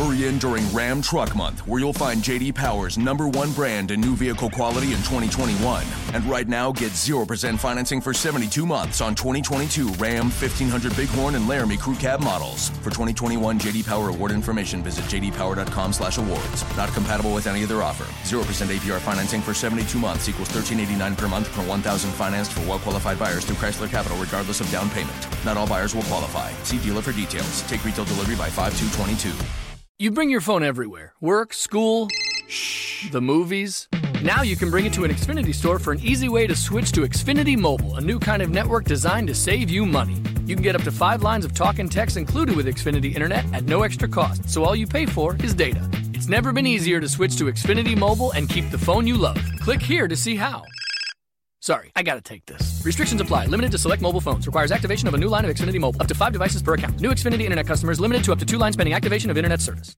Hurry in during Ram Truck Month, where you'll find J.D. Power's #1 brand in new vehicle quality in 2021. And right now, get 0% financing for 72 months on 2022 Ram 1500 Bighorn and Laramie Crew Cab models. For 2021 J.D. Power award information, visit jdpower.com/awards. Not compatible with any other offer. 0% APR financing for 72 months equals $1,389 per month per $1,000 financed for well-qualified buyers through Chrysler Capital, regardless of down payment. Not all buyers will qualify. See dealer for details. Take retail delivery by 5/2/22. You bring your phone everywhere. Work, school, the movies. Now you can bring it to an Xfinity store for an easy way to switch to Xfinity Mobile, a new kind of network designed to save you money. You can get up to 5 lines of talk and text included with Xfinity Internet at no extra cost, so all you pay for is data. It's never been easier to switch to Xfinity Mobile and keep the phone you love. Click here to see how. Sorry, I gotta take this. Restrictions apply. Limited to select mobile phones. Requires activation of a new line of Xfinity Mobile. Up to 5 devices per account. New Xfinity Internet customers limited to up to 2 lines pending activation of Internet service.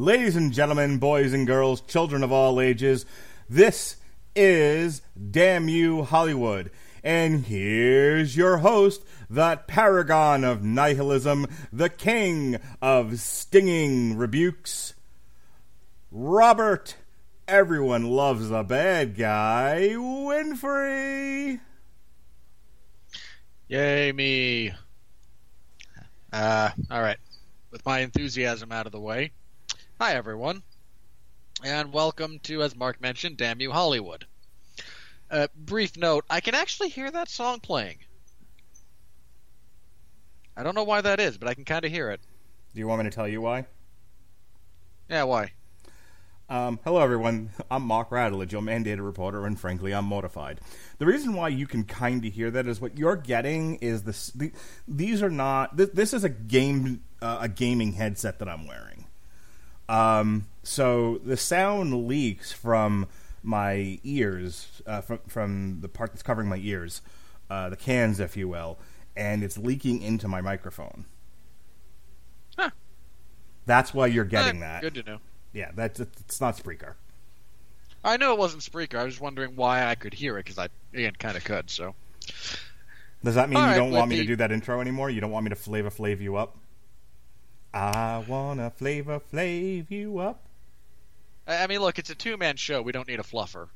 Ladies and gentlemen, boys and girls, children of all ages, this is Damn You Hollywood. And here's your host, the paragon of nihilism, the king of stinging rebukes, Robert, everyone loves the bad guy, Winfrey. Yay, me. All right. With my enthusiasm out of the way. Hi, everyone, and welcome to, as Mark mentioned, Damn You Hollywood. Brief note, I can actually hear that song playing. I don't know why that is, but I can kind of hear it. Do you want me to tell you why? Yeah, why? Hello, everyone. I'm Mark Rattledge, your mandated reporter, and frankly, I'm mortified. The reason why you can kind of hear that is what you're getting is this. These are not... This is a gaming headset that I'm wearing. So the sound leaks from my ears, from the part that's covering my ears, the cans, if you will, and it's leaking into my microphone. Huh. That's why you're getting that. Good to know. Yeah, it's not Spreaker. I know it wasn't Spreaker. I was just wondering why I could hear it, because I, again, kind of could, so. Does that mean you don't want me to do that intro anymore? You don't want me to Flavor Flav you up? I wanna Flavor Flav you up. I mean, look, it's a two-man show. We don't need a fluffer.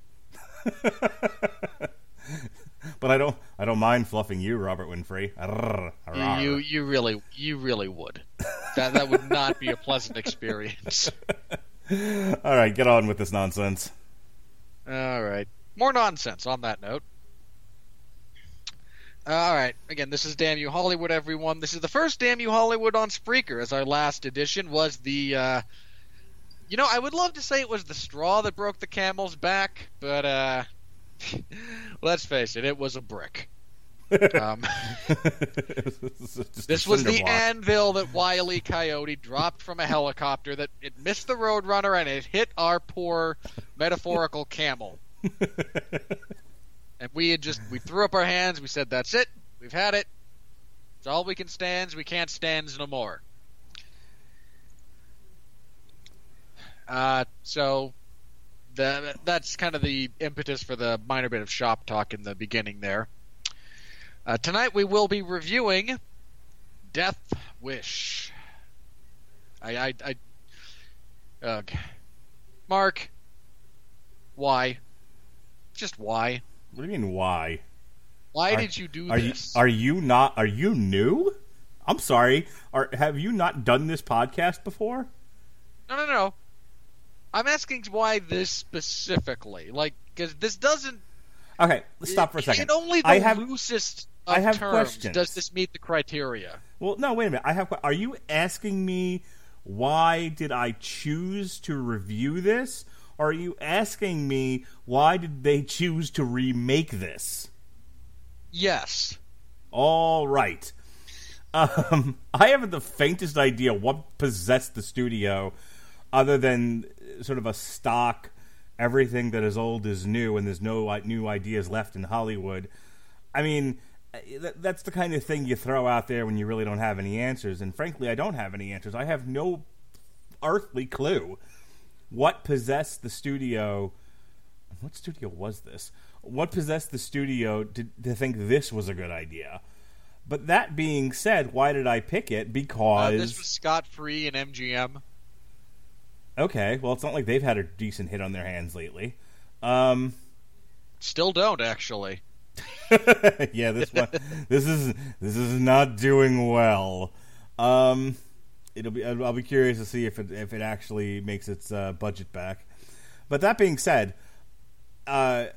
But I don't mind fluffing you, Robert Winfrey. You really would. That would not be a pleasant experience. All right, get on with this nonsense. All right, more nonsense. On that note. All right. Again, this is Damn You Hollywood, everyone. This is the first Damn You Hollywood on Spreaker, as our last edition was the... I would love to say it was the straw that broke the camel's back, but let's face it was a brick. This was the anvil that Wile E. Coyote dropped from a helicopter. That it missed the Roadrunner and it hit our poor metaphorical camel. And we threw up our hands. We said, "That's it. We've had it. It's all we can stands. We can't stands no more." That's kind of the impetus for the minor bit of shop talk in the beginning there. Tonight we will be reviewing Death Wish. Mark, why? Just why? What do you mean why? Why did you do this? Are you new? I'm sorry. Have you not done this podcast before? No. I'm asking why this specifically, because this doesn't. Okay, let's stop for a second. In only the loosest of terms questions. Does this meet the criteria. Well, no, wait a minute. Are you asking me why did I choose to review this? Or are you asking me why did they choose to remake this? Yes. All right. I haven't the faintest idea what possessed the studio, other than sort of a stock, everything that is old is new, and there's no new ideas left in Hollywood. I mean, that's the kind of thing you throw out there when you really don't have any answers. And frankly, I don't have any answers. I have no earthly clue what possessed the studio. What studio was this? What possessed the studio to think this was a good idea? But that being said, why did I pick it? Because this was scot-free and MGM. Okay, well, it's not like they've had a decent hit on their hands lately. Still don't, actually. Yeah, this one, this is not doing well. I'll be curious to see if it actually makes its budget back. But that being said, I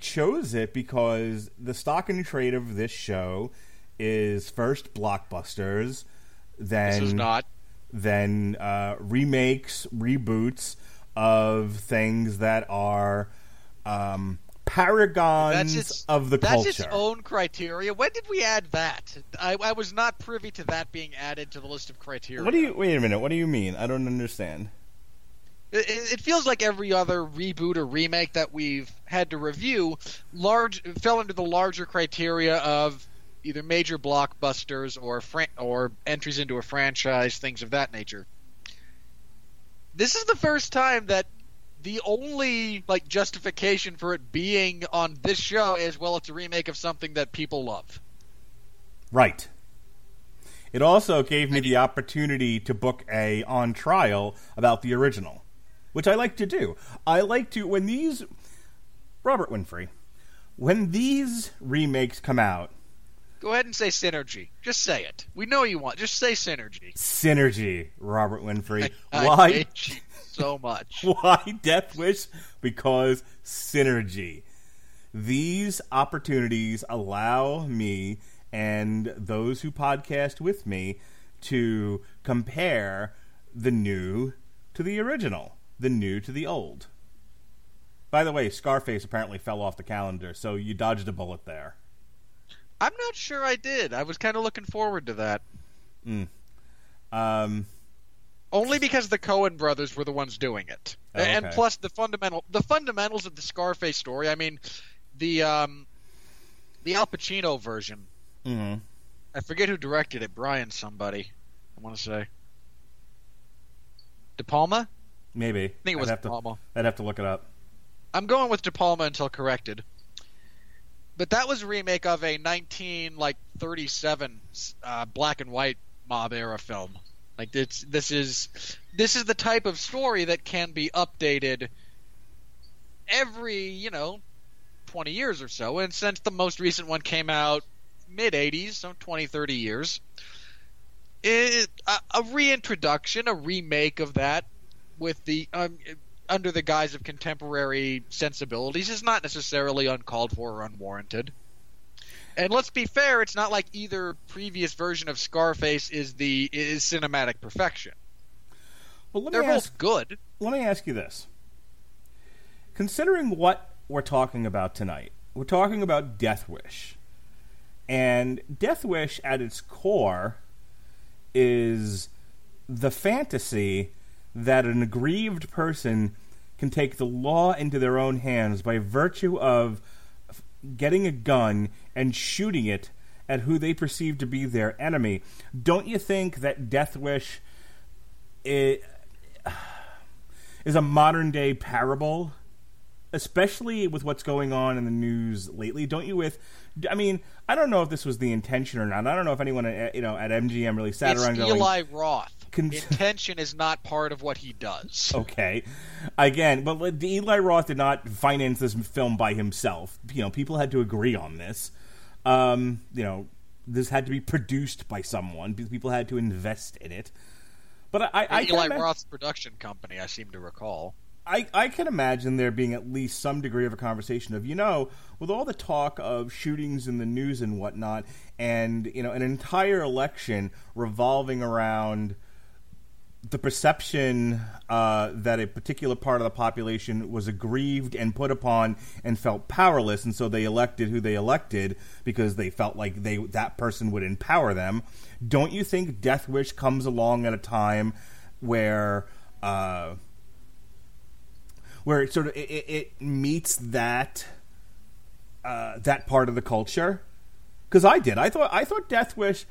chose it because the stock and trade of this show is first blockbusters, then this is not. Than remakes, reboots of things that are paragons of the culture. That's its own criteria. When did we add that? I was not privy to that being added to the list of criteria. Wait a minute. What do you mean? I don't understand. It feels like every other reboot or remake that we've had to review fell into the larger criteria of either major blockbusters or entries into a franchise, things of that nature. This is the first time that the only justification for it being on this show is, well, it's a remake of something that people love. Right. It also gave me the opportunity to book a on trial about the original, which I like to do. I like to Robert Winfrey, when these remakes come out. Go ahead and say synergy. Just say it. We know you want. Just say synergy. Synergy, Robert Winfrey. Why? I hate you so much. Why Death Wish? Because synergy. These opportunities allow me and those who podcast with me to compare the new to the original, the new to the old. By the way, Scarface apparently fell off the calendar, so you dodged a bullet there. I'm not sure I did. I was kind of looking forward to that. Only because the Coen brothers were the ones doing it. Oh, okay. And plus the fundamentals of the Scarface story. I mean, the Al Pacino version. Mm-hmm. I forget who directed it. Brian somebody, I want to say. De Palma? Maybe. I think it was De Palma. I'd have to look it up. I'm going with De Palma until corrected. But that was a remake of a 1937 black and white mob era film. This is the type of story that can be updated every 20 years or so. And since the most recent one came out mid 80s, so 20, 30 years, a reintroduction, a remake of that with the under the guise of contemporary sensibilities is not necessarily uncalled for or unwarranted. And let's be fair, it's not like either previous version of Scarface is cinematic perfection. Well, they're both good. Let me ask you this. Considering what we're talking about tonight, we're talking about Death Wish. And Death Wish, at its core, is the fantasy that an aggrieved person can take the law into their own hands by virtue of getting a gun and shooting it at who they perceive to be their enemy. Don't you think that Death Wish is a modern-day parable, especially with what's going on in the news lately? Don't you with... I mean, I don't know if this was the intention or not. I don't know if anyone at, you know, at MGM really sat around going... It's Eli Roth. Intention is not part of what he does. Okay. Again, but Eli Roth did not finance this film by himself. You know, people had to agree on this. You know, this had to be produced by someone. People had to invest in it. But I Eli Roth's production company, I seem to recall. I can imagine there being at least some degree of a conversation of, you know, with all the talk of shootings in the news and whatnot, and, you know, an entire election revolving around the perception that a particular part of the population was aggrieved and put upon and felt powerless, and so they elected who they elected because they felt like that person would empower them. Don't you think Death Wish comes along at a time where it sort of it meets that part of the culture? Because I did. I thought Death Wish,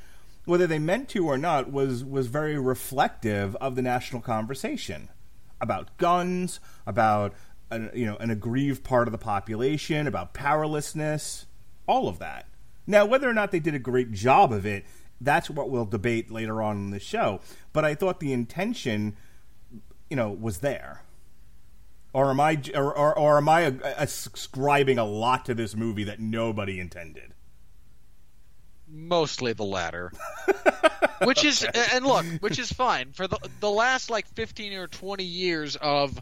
whether they meant to or not, was very reflective of the national conversation about guns, about an aggrieved part of the population, about powerlessness, all of that. Now, whether or not they did a great job of it, that's what we'll debate later on in the show. But I thought the intention, you know, was there. Or am I ascribing a lot to this movie that nobody intended? Mostly the latter, which is okay. And look, which is fine. For the last like 15 or 20 years of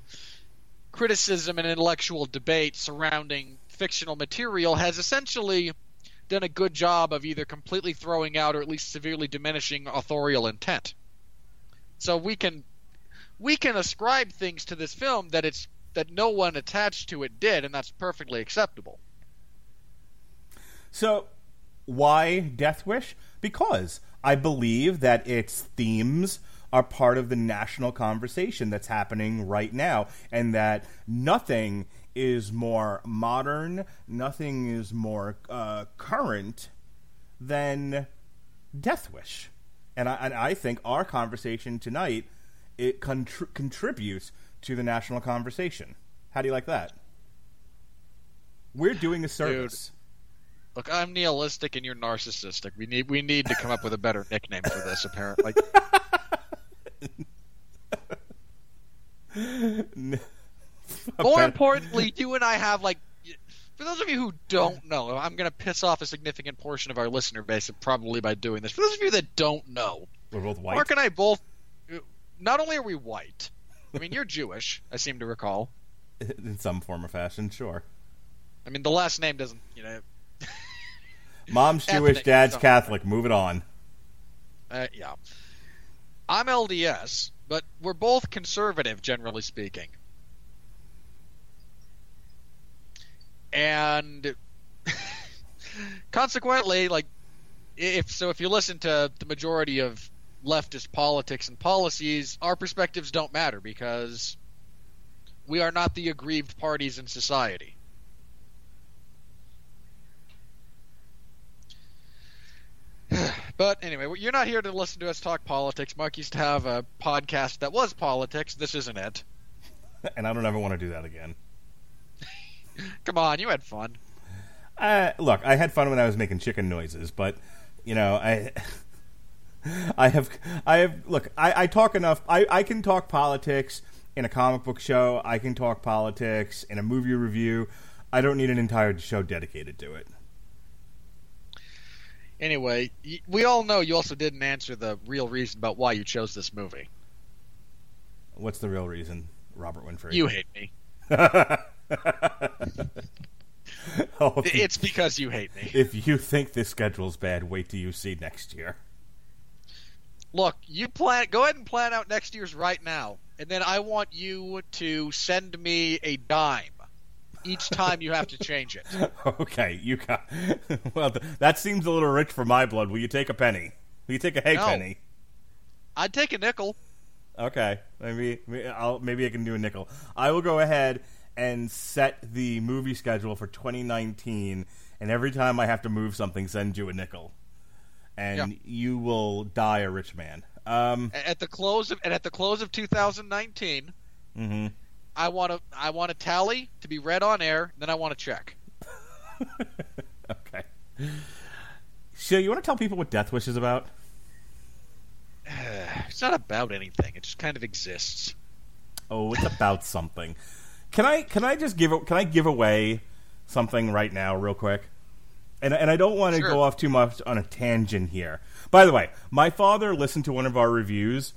criticism and intellectual debate surrounding fictional material has essentially done a good job of either completely throwing out or at least severely diminishing authorial intent. So we can ascribe things to this film that no one attached to it did, and that's perfectly acceptable. So why Death Wish? Because I believe that its themes are part of the national conversation that's happening right now, and that nothing is more modern, nothing is more current than Death Wish. And I think our conversation tonight, it contributes to the national conversation. How do you like that? We're doing a service. Dude, look, I'm nihilistic and you're narcissistic. We need to come up with a better nickname for this, apparently. More importantly, you and I have, like, for those of you who don't know, I'm going to piss off a significant portion of our listener base probably by doing this. For those of you that don't know, we're both white. Mark and I both... Not only are we white, I mean, you're Jewish, I seem to recall. In some form or fashion, sure. I mean, the last name doesn't, you know... Mom's Jewish, Dad's so. Catholic, move it on. Yeah. I'm LDS, but we're both conservative, generally speaking. And consequently, like, if you listen to the majority of leftist politics and policies, our perspectives don't matter because we are not the aggrieved parties in society. But anyway, you're not here to listen to us talk politics. Mark used to have a podcast that was politics. This isn't it. And I don't ever want to do that again. Come on, you had fun. Look, I had fun when I was making chicken noises, but, you know, I have. Look, I talk enough. I can talk politics in a comic book show. I can talk politics in a movie review. I don't need an entire show dedicated to it. Anyway, we all know you also didn't answer the real reason about why you chose this movie. What's the real reason, Robert Winfrey? You hate me. It's because you hate me. If you think this schedule's bad, wait till you see next year. Look, you go ahead and plan out next year's right now, and then I want you to send me a dime each time you have to change it. Okay, you got. Well, that seems a little rich for my blood. Will you take a penny? Will you take a penny? I'd take a nickel. Okay, maybe I can do a nickel. I will go ahead and set the movie schedule for 2019, and every time I have to move something, send you a nickel, and you will die a rich man. At the close of 2019, mm-hmm. I want a tally to be read on air. Then I want a check. Okay. So you want to tell people what Death Wish is about? It's not about anything. It just kind of exists. Oh, it's about something. Can I give away something right now, real quick? And I don't want to go off too much on a tangent here. By the way, my father listened to one of our reviews,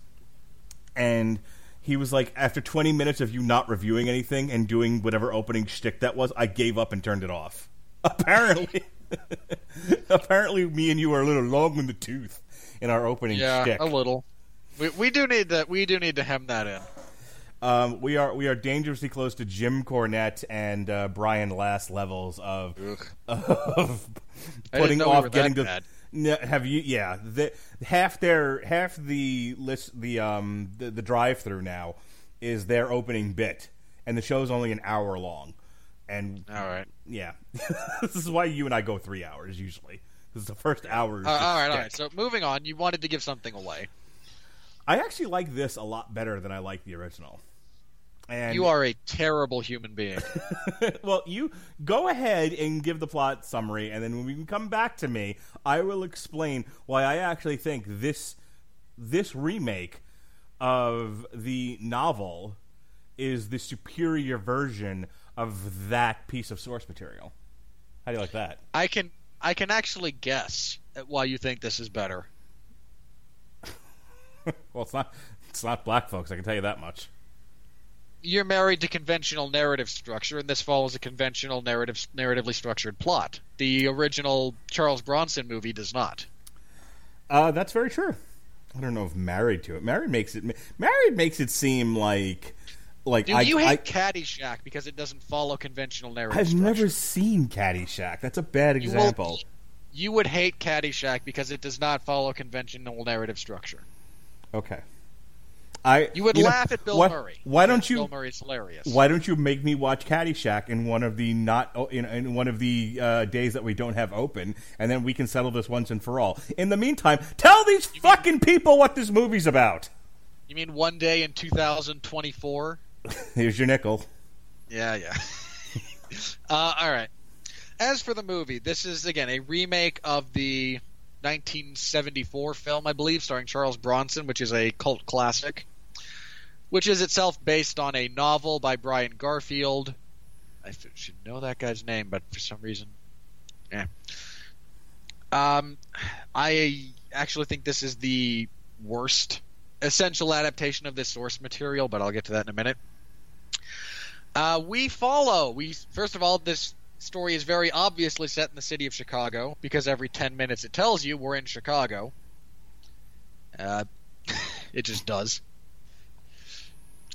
and he was like, after 20 minutes of you not reviewing anything and doing whatever opening shtick that was, I gave up and turned it off. Apparently, me and you are a little long in the tooth in our opening shtick. Yeah, a little. We do need to hem that in. We are dangerously close to Jim Cornette and Brian Last levels of putting off getting to. Have you? Yeah, the drive-through now is their opening bit, and the show's only an hour long. And all right, yeah, this is why you and I go 3 hours usually. This is the first hour. All right. So moving on, you wanted to give something away. I actually like this a lot better than I like the original. And you are a terrible human being. Well, you go ahead and give the plot summary, and then when we come back to me, I will explain why I actually think this remake of the novel is the superior version of that piece of source material. How do you like that? I can actually guess at why you think this is better. Well, it's not black folks, I can tell you that much. You're married to conventional narrative structure, and this follows a conventional narratively structured plot. The original Charles Bronson movie does not. That's very true. I don't know if married to it. Married makes it seem like. Dude, you hate Caddyshack because it doesn't follow conventional narrative structure. I've never seen Caddyshack. That's a bad example. You would hate Caddyshack because it does not follow conventional narrative structure. Okay. You would laugh at Bill Murray. Why don't you? Bill Murray's hilarious. Why don't you make me watch Caddyshack in one of the days that we don't have open, and then we can settle this once and for all. In the meantime, tell these fucking people what this movie's about. You mean one day in 2024? Here's your nickel. Yeah. All right. As for the movie, this is again a remake of the 1974 film, I believe, starring Charles Bronson, which is a cult classic, which is itself based on a novel by Brian Garfield. I should know that guy's name, but for some reason, I actually think this is the worst essential adaptation of this source material, but I'll get to that in a minute. First of all, this story is very obviously set in the city of Chicago, because every 10 minutes it tells you we're in Chicago. It just does.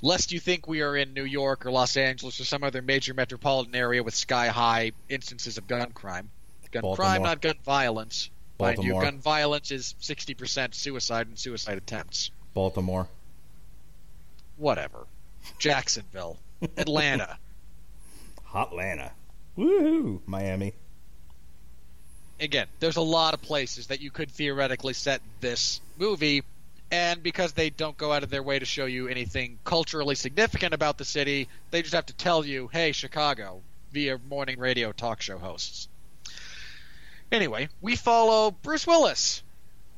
Lest you think we are in New York or Los Angeles or some other major metropolitan area with sky-high instances of gun crime. Gun crime, not gun violence. Baltimore. Mind you, gun violence is 60% suicide and suicide attempts. Baltimore. Whatever. Jacksonville. Atlanta. Hotlanta. Woohoo! Miami. Again, there's a lot of places that you could theoretically set this movie, and because they don't go out of their way to show you anything culturally significant about the city, they just have to tell you, hey, Chicago, via morning radio talk show hosts. Anyway, we follow Bruce Willis.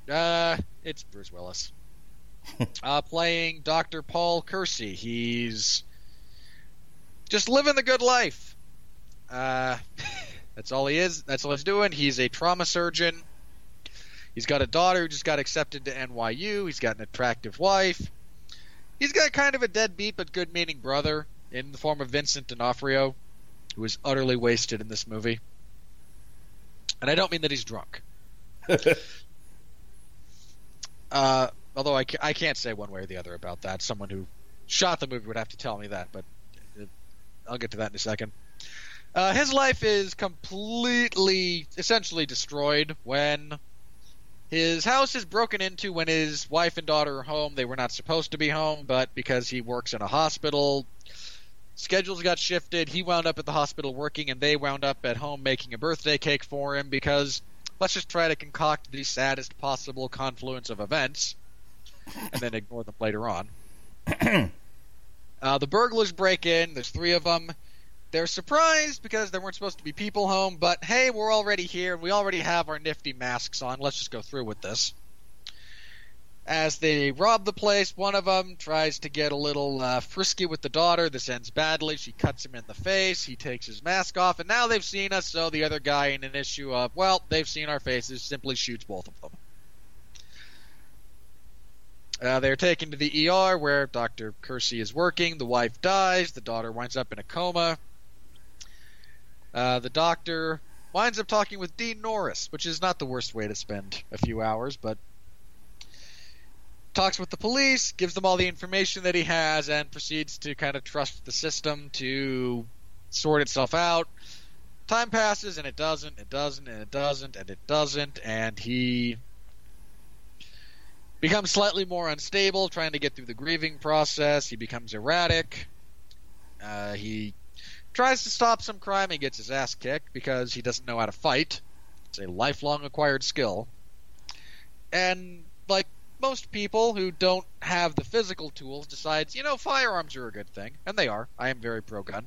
It's Bruce Willis. Playing Dr. Paul Kersey. He's just living the good life. That's all he is. That's all he's doing. He's a trauma surgeon. He's got a daughter who just got accepted to NYU. He's got an attractive wife. He's got kind of a deadbeat but good-meaning brother in the form of Vincent D'Onofrio, who is utterly wasted in this movie. And I don't mean that he's drunk. Although I can't say one way or the other about that. Someone who shot the movie would have to tell me that, but I'll get to that in a second. His life is completely, essentially destroyed when his house is broken into when his wife and daughter are home. They were not supposed to be home, but because he works in a hospital, schedules got shifted. He wound up at the hospital working, and they wound up at home making a birthday cake for him because let's just try to concoct the saddest possible confluence of events and then ignore them later on. The burglars break in. There's three of them. They're surprised because there weren't supposed to be people home, but hey, we're already here. We already have our nifty masks on. Let's just go through with this. As they rob the place, one of them tries to get a little frisky with the daughter. This ends badly. She cuts him in the face. He takes his mask off, and now they've seen us, so the other guy, in an issue of, well, they've seen our faces, simply shoots both of them. They're taken to the ER where Dr. Kersey is working. The wife dies. The daughter winds up in a coma. The doctor winds up talking with Dean Norris, which is not the worst way to spend a few hours, but talks with the police, gives them all the information that he has, and proceeds to kind of trust the system to sort itself out. Time passes, and it doesn't, and he becomes slightly more unstable, trying to get through the grieving process. He becomes erratic. He tries to stop some crime. He gets his ass kicked because he doesn't know how to fight. It's a lifelong acquired skill. And, like most people who don't have the physical tools, decides, you know, firearms are a good thing. And they are. I am very pro-gun.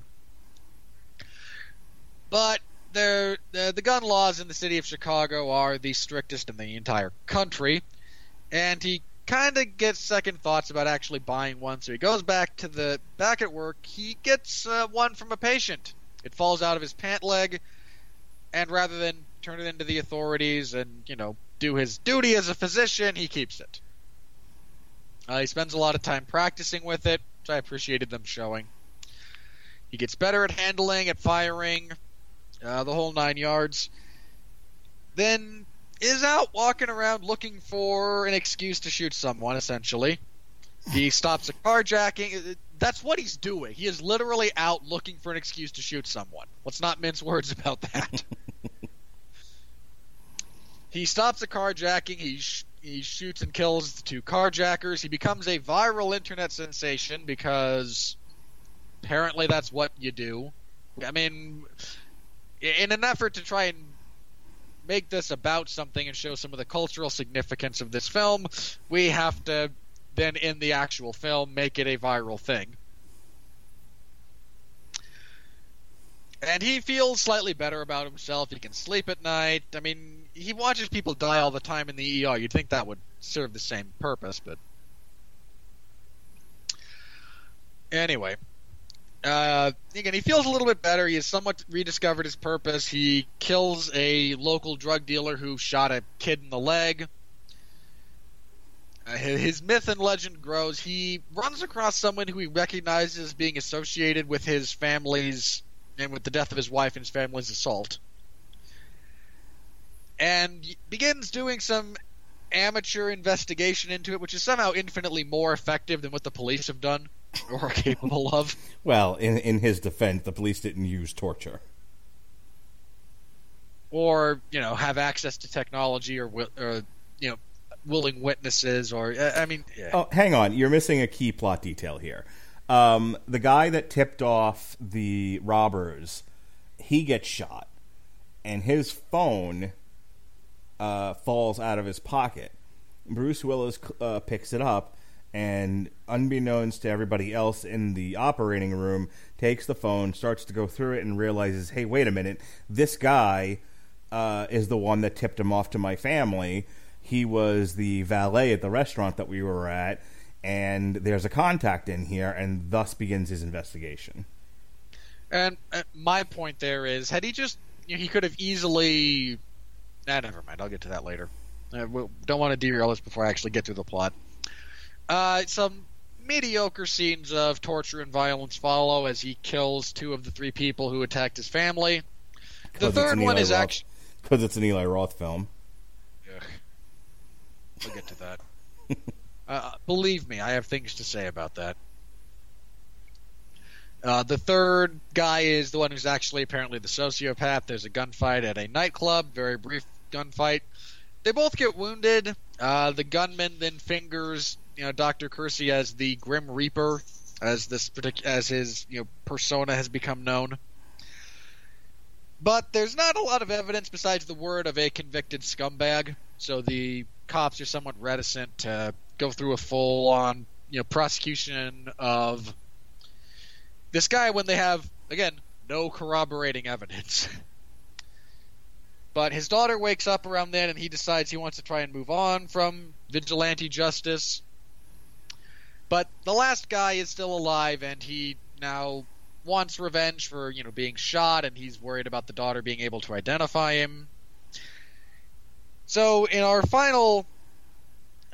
But the gun laws in the city of Chicago are the strictest in the entire country. And he kind of gets second thoughts about actually buying one, so he goes back at work. He gets one from a patient. It falls out of his pant leg, and rather than turn it into the authorities and, you know, do his duty as a physician, he keeps it. He spends a lot of time practicing with it, which I appreciated them showing. He gets better at handling, at firing, the whole 9 yards. Then is out walking around looking for an excuse to shoot someone, essentially. He stops a carjacking. That's what he's doing. He is literally out looking for an excuse to shoot someone. Let's not mince words about that. He stops a carjacking. He shoots and kills the two carjackers. He becomes a viral internet sensation because apparently that's what you do. I mean, in an effort to try and make this about something and show some of the cultural significance of this film, we have to then, in the actual film, make it a viral thing. And he feels slightly better about himself. He can sleep at night. I mean, he watches people die all the time in the ER. You'd think that would serve the same purpose, but anyway. Again, he feels a little bit better. He has somewhat rediscovered his purpose. He kills a local drug dealer who shot a kid in the leg. His myth and legend grows. He runs across someone who he recognizes being associated with his family's, and with the death of his wife and his family's assault, and begins doing some amateur investigation into it, which is somehow infinitely more effective than what the police have done or are capable of. Well, in his defense, the police didn't use torture. Or, you know, have access to technology or you know, willing witnesses or, I mean... Yeah. Oh, hang on. You're missing a key plot detail here. The guy that tipped off the robbers, he gets shot, and his phone falls out of his pocket. Bruce Willis picks it up, and unbeknownst to everybody else in the operating room, takes the phone, starts to go through it, and realizes, hey, wait a minute, this guy is the one that tipped him off to my family. He was the valet at the restaurant that we were at, and there's a contact in here, and thus begins his investigation. And my point there is, had he just... You know, he could have easily... never mind, I'll get to that later. I don't want to derail this before I actually get to the plot. Some mediocre scenes of torture and violence follow as he kills two of the three people who attacked his family. The third one is actually... Because it's an Eli Roth film. Ugh. We'll get to that. Believe me, I have things to say about that. The third guy is the one who's actually apparently the sociopath. There's a gunfight at a nightclub, very brief gunfight. They both get wounded. The gunman then fingers, Dr. Kersey as the Grim Reaper, as his persona has become known. But there's not a lot of evidence besides the word of a convicted scumbag, so the cops are somewhat reticent to go through a full-on prosecution of this guy when they have, again, no corroborating evidence. But his daughter wakes up around then, and he decides he wants to try and move on from vigilante justice. But the last guy is still alive, and he now wants revenge for, being shot, and he's worried about the daughter being able to identify him. So in our final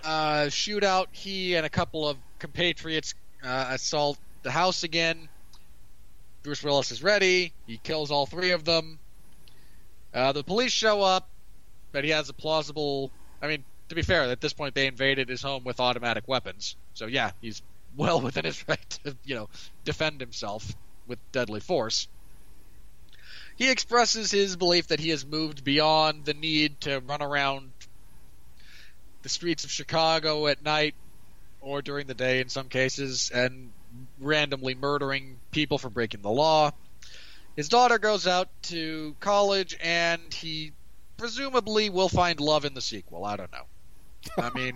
shootout, he and a couple of compatriots assault the house again. Bruce Willis is ready. He kills all three of them. The police show up, but he has a plausible... I mean, to be fair, at this point they invaded his home with automatic weapons. So yeah, he's well within his right to, defend himself with deadly force. He expresses his belief that he has moved beyond the need to run around the streets of Chicago at night or during the day in some cases and randomly murdering people for breaking the law. His daughter goes out to college, and he presumably will find love in the sequel. I don't know. I mean...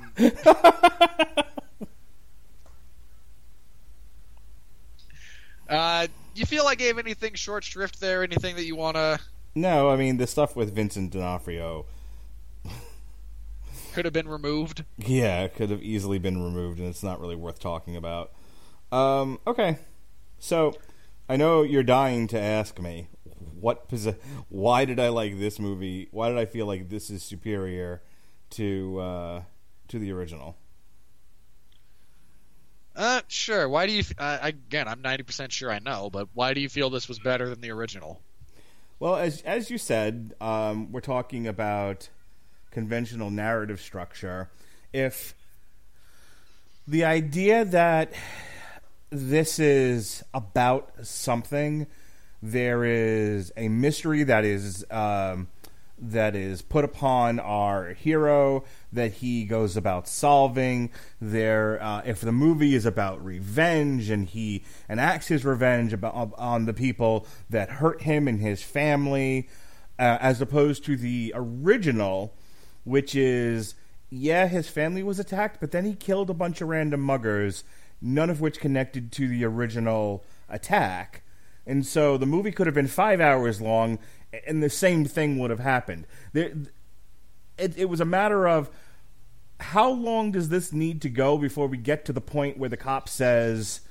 you feel I gave anything short shrift there? Anything that you want to... No, I mean, the stuff with Vincent D'Onofrio... could have been removed? Yeah, it could have easily been removed, and it's not really worth talking about. Okay. So... I know you're dying to ask me why did I like this movie? Why did I feel like this is superior to the original? Sure. Why do you? Again, I'm 90% sure I know, but why do you feel this was better than the original? Well, as you said, we're talking about conventional narrative structure. If the idea that this is about something. There is a mystery that is put upon our hero that he goes about solving. If the movie is about revenge and he enacts his revenge on the people that hurt him and his family, as opposed to the original, which is his family was attacked, but then he killed a bunch of random muggers. None of which connected to the original attack. And so the movie could have been 5 hours long, and the same thing would have happened. It was a matter of how long does this need to go before we get to the point where the cop says,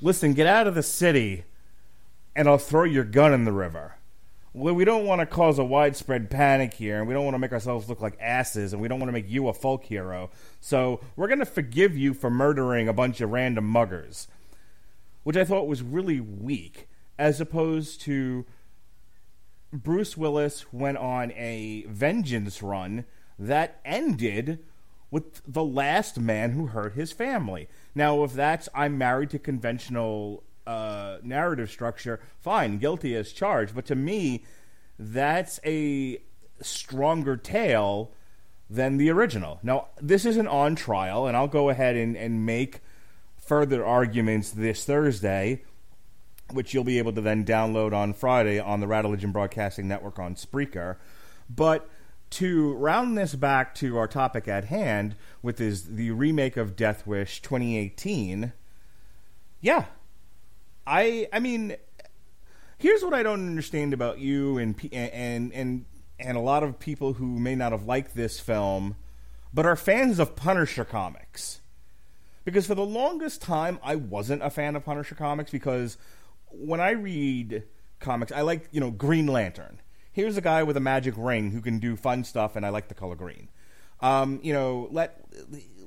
listen, get out of the city, and I'll throw your gun in the river. Well, we don't want to cause a widespread panic here, and we don't want to make ourselves look like asses, and we don't want to make you a folk hero. So we're going to forgive you for murdering a bunch of random muggers, which I thought was really weak, as opposed to Bruce Willis went on a vengeance run that ended with the last man who hurt his family. Now, if that's I'm married to conventional... narrative structure, fine, guilty as charged, but to me that's a stronger tale than the original. Now, this isn't on trial, and I'll go ahead and make further arguments this Thursday, which you'll be able to then download on Friday on the Rattlegion Broadcasting Network on Spreaker. But to round this back to our topic at hand, which is the remake of Death Wish 2018, I mean, here's what I don't understand about you and a lot of people who may not have liked this film, but are fans of Punisher comics. Because for the longest time, I wasn't a fan of Punisher comics, because when I read comics, I like, Green Lantern. Here's a guy with a magic ring who can do fun stuff, and I like the color green.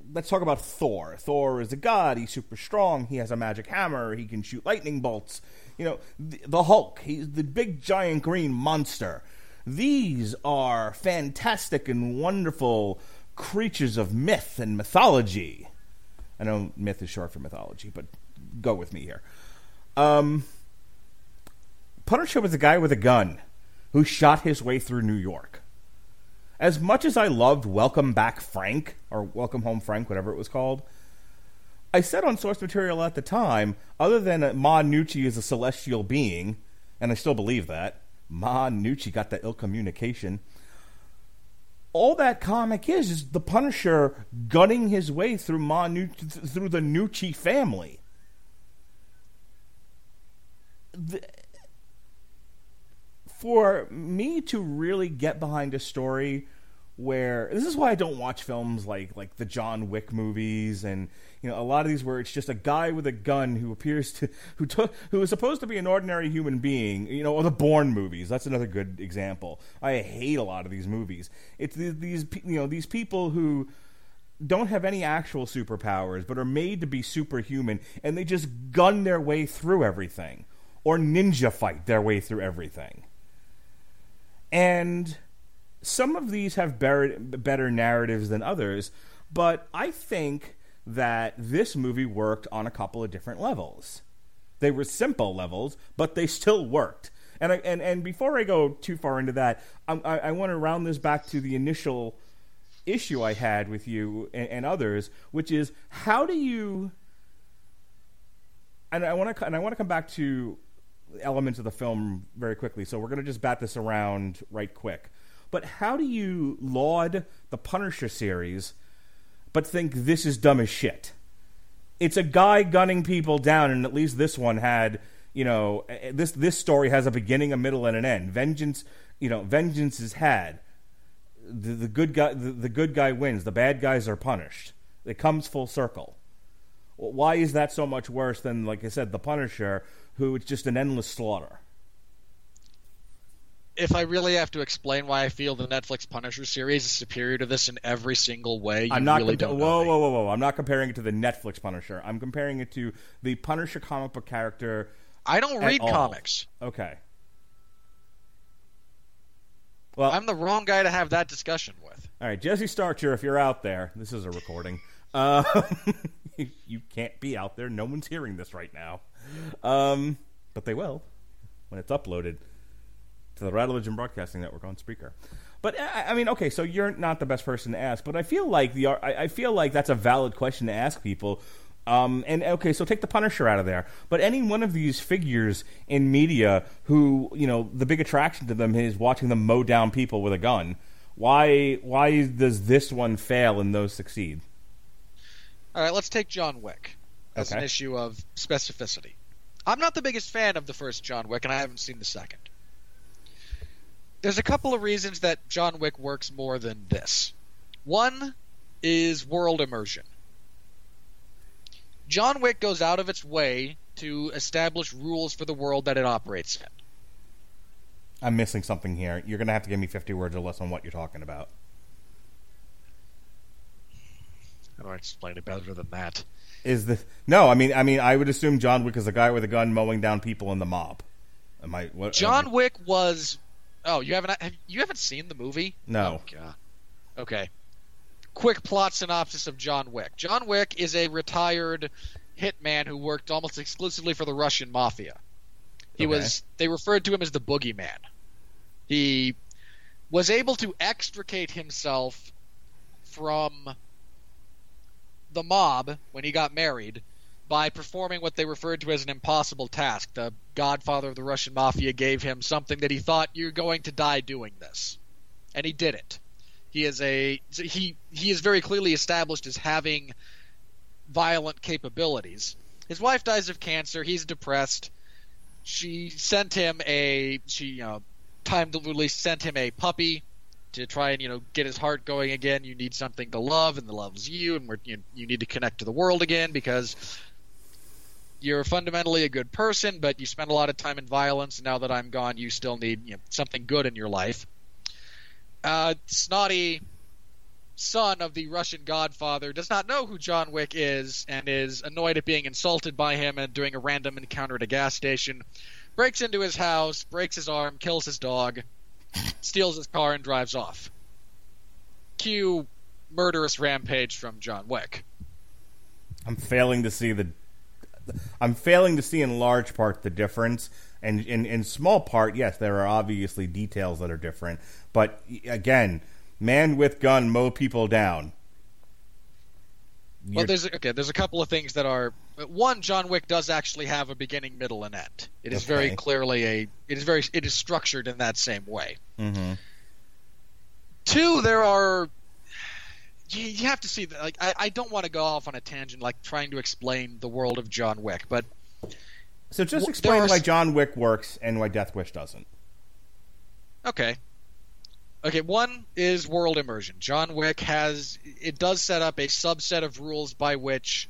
Let's talk about Thor. Thor is a god. He's super strong. He has a magic hammer. He can shoot lightning bolts. The Hulk. He's the big, giant, green monster. These are fantastic and wonderful creatures of myth and mythology. I know myth is short for mythology, but go with me here. Punisher was a guy with a gun who shot his way through New York. As much as I loved Welcome Back Frank, or Welcome Home Frank, whatever it was called, I said on source material at the time, other than Ma Nucci is a celestial being, and I still believe that, Ma Nucci got that ill communication, all that comic is the Punisher gunning his way through through the Nucci family. For me to really get behind a story where... This is why I don't watch films like the John Wick movies and, you know, a lot of these where it's just a guy with a gun who appears to... who is supposed to be an ordinary human being, you know, or the Bourne movies. That's another good example. I hate a lot of these movies. It's these people who don't have any actual superpowers but are made to be superhuman, and they just gun their way through everything or ninja fight their way through everything. And some of these have better narratives than others, but I think that this movie worked on a couple of different levels. They were simple levels, but they still worked. And before I go too far into that, I want to round this back to the initial issue I had with you and others, which is how do you... And I want to come back to elements of the film very quickly, so we're going to just bat this around right quick. But how do you laud the Punisher series but think this is dumb as shit? It's a guy gunning people down, and at least this one had, you know, this story has a beginning, a middle, and an end. Vengeance is had. The good guy wins. The bad guys are punished. It comes full circle. Why is that so much worse than, like I said, the Punisher, who it's just an endless slaughter? If I really have to explain why I feel the Netflix Punisher series is superior to this in every single way, Whoa. I'm not comparing it to the Netflix Punisher. I'm comparing it to the Punisher comic book character. I don't read comics. Okay. Well, I'm the wrong guy to have that discussion with. All right, Jesse Starcher, if you're out there, this is a recording. You can't be out there. No one's hearing this right now. But they will when it's uploaded to the Rattlevision Broadcasting Network on Spreaker. But I mean, okay, so you're not the best person to ask, but I feel like that's a valid question to ask people. And okay, so take the Punisher out of there, but any one of these figures in media who, you know, the big attraction to them is watching them mow down people with a gun. Why does this one fail and those succeed? All right, let's take John Wick as an issue of specificity. I'm not the biggest fan of the first John Wick, and I haven't seen the second. There's a couple of reasons that John Wick works more than this. One is world immersion. John Wick goes out of its way to establish rules for the world that it operates in. I'm missing something here. You're going to have to give me 50 words or less on what you're talking about. How do I explain it better than that? I would assume John Wick is a guy with a gun mowing down people in the mob. Wick was... Oh, you haven't seen the movie? No. Oh, God. Okay. Quick plot synopsis of John Wick. John Wick is a retired hitman who worked almost exclusively for the Russian mafia. They referred to him as the boogeyman. He was able to extricate himself from the mob when he got married by performing what they referred to as an impossible task. The godfather of the Russian mafia gave him something that he thought, you're going to die doing this. And he did it. He is very clearly established as having violent capabilities. His wife dies of cancer. He's depressed. Sent him a puppy to try and, you know, get his heart going again. You need something to love, and the love's you, and you need to connect to the world again because you're fundamentally a good person, but you spend a lot of time in violence, and now that I'm gone, you still need, you know, something good in your life. Snotty son of the Russian godfather does not know who John Wick is and is annoyed at being insulted by him and doing a random encounter at a gas station, breaks into his house, breaks his arm, kills his dog, steals his car, and drives off. Cue murderous rampage from John Wick. I'm failing to see the I'm failing to see in large part the difference. And in small part, yes, there are obviously details that are different. But again, man with gun, mow people down. Well, there's a couple of things that are. One, John Wick does actually have a beginning, middle, and end. It is very clearly it is structured in that same way. Mm-hmm. Two, there are. You have to see. Like, I don't want to go off on a tangent, like trying to explain the world of John Wick, but. So just explain why John Wick works and why Death Wish doesn't. Okay, one is world immersion. John Wick does set up a subset of rules by which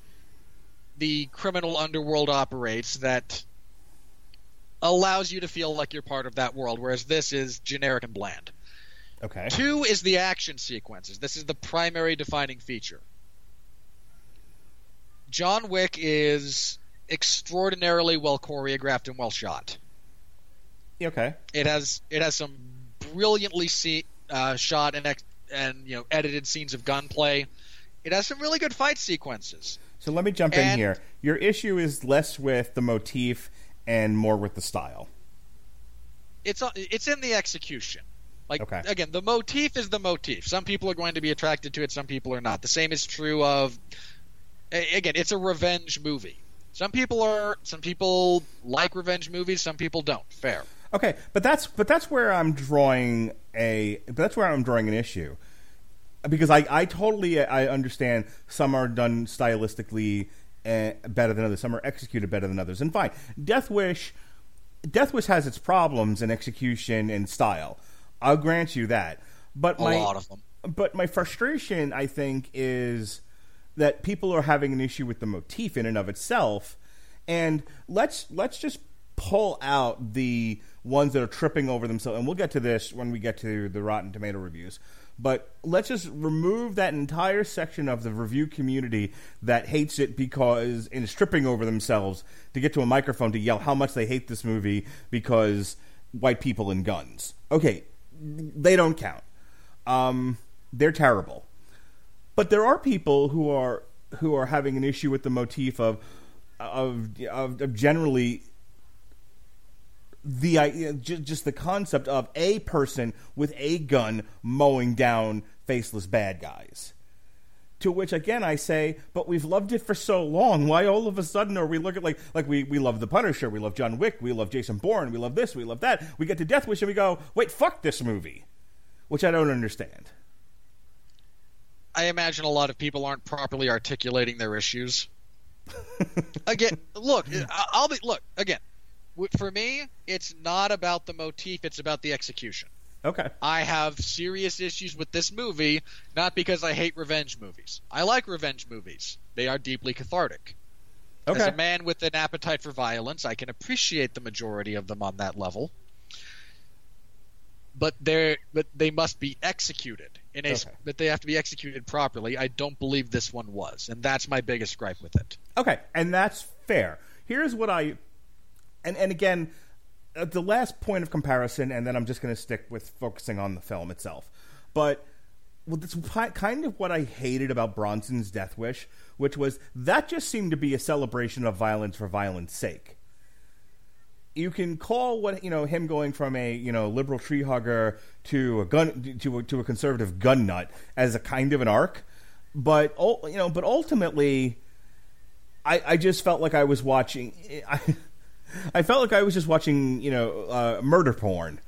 the criminal underworld operates that allows you to feel like you're part of that world, whereas this is generic and bland. Okay. Two is the action sequences. This is the primary defining feature. John Wick is extraordinarily well choreographed and well shot. Okay. It has some brilliantly shot and edited scenes of gunplay. It has some really good fight sequences. So let me jump in here. Your issue is less with the motif and more with the style. It's in the execution. Like again, the motif is the motif. Some people are going to be attracted to it. Some people are not. The same is true of. Again, it's a revenge movie. Some people like revenge movies. Some people don't. Fair. Okay, but that's where I'm drawing an issue, because I understand some are done stylistically better than others. Some are executed better than others, and fine. Death Wish has its problems in execution and style. I'll grant you that. But a lot of them. But my frustration, I think, is that people are having an issue with the motif in and of itself, and let's just pull out the ones that are tripping over themselves, and we'll get to this when we get to the Rotten Tomato reviews, but let's just remove that entire section of the review community that hates it because and is tripping over themselves to get to a microphone to yell how much they hate this movie because white people and guns. Okay, they don't count. They're terrible. But there are people who are having an issue with the motif of generally the idea, just the concept of a person with a gun mowing down faceless bad guys. To which again I say, but we've loved it for so long. Why all of a sudden are we looking like we love the Punisher, we love John Wick, we love Jason Bourne, we love this, we love that. We get to Death Wish and we go, wait, fuck this movie, which I don't understand. I imagine a lot of people aren't properly articulating their issues. Again, look, for me, it's not about the motif, it's about the execution. Okay. I have serious issues with this movie, not because I hate revenge movies. I like revenge movies. They are deeply cathartic. Okay. As a man with an appetite for violence, I can appreciate the majority of them on that level. But they must be executed. But they have to be executed properly. I don't believe this one was, and that's my biggest gripe with it. Okay, and that's fair. Here's what I, and again, the last point of comparison, and then I'm just going to stick with focusing on the film itself. But that's kind of what I hated about Bronson's Death Wish, which was that just seemed to be a celebration of violence for violence' sake. You can call what him going from a liberal tree hugger to a gun to a conservative gun nut as a kind of an arc, but ultimately, I just felt like I was watching. I felt like I was just watching murder porn,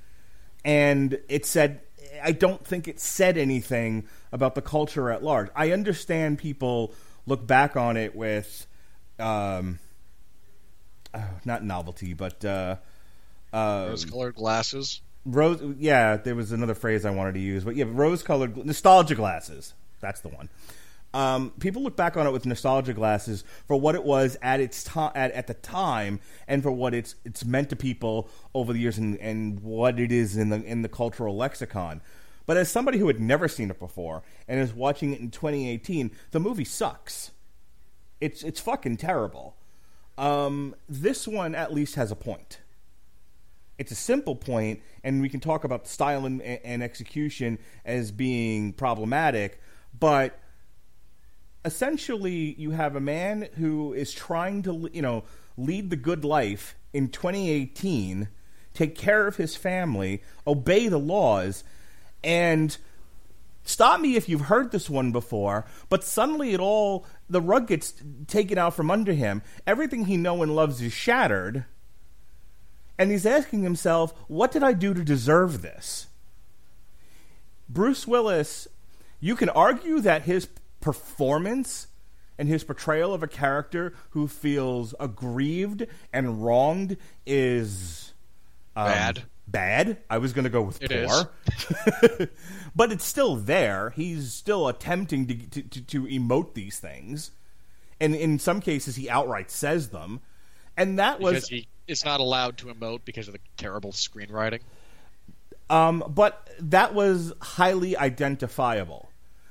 and it said I don't think it said anything about the culture at large. I understand people look back on it with. Not novelty, but rose-colored glasses. Yeah, there was another phrase I wanted to use, but yeah, rose-colored nostalgia glasses. That's the one. People look back on it with nostalgia glasses for what it was at its at the time, and for what it's meant to people over the years, and what it is in the cultural lexicon. But as somebody who had never seen it before and is watching it in 2018, the movie sucks. It's fucking terrible. This one at least has a point. It's a simple point, and we can talk about the style and execution as being problematic, but essentially you have a man who is trying to, you know, lead the good life in 2018, take care of his family, obey the laws, and stop me if you've heard this one before, but suddenly it all, the rug gets taken out from under him. Everything he knows and loves is shattered. And he's asking himself, what did I do to deserve this? Bruce Willis, you can argue that his performance and his portrayal of a character who feels aggrieved and wronged is bad. I was going to go with poor. But it's still there. He's still attempting to emote these things. And in some cases, he outright says them. And that was... It's not allowed to emote because of the terrible screenwriting. But that was highly identifiable,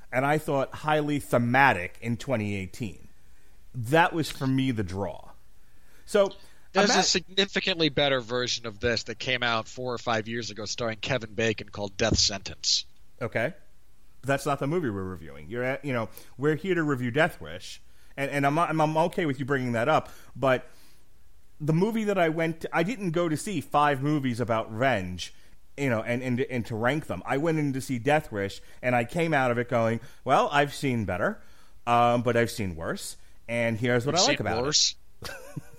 and I thought highly thematic in 2018. That was, for me, the draw. So there's a significantly better version of this that came out 4 or 5 years ago starring Kevin Bacon called Death Sentence. Okay. That's not the movie we're reviewing. You're at, you know, we're here to review Death Wish, and I'm okay with you bringing that up, but... The movie that I went to, I didn't go to see 5 movies about revenge, you know, and to rank them. I went in to see Death Wish, and I came out of it going, well, I've seen better, but I've seen worse, and here's what I like about it.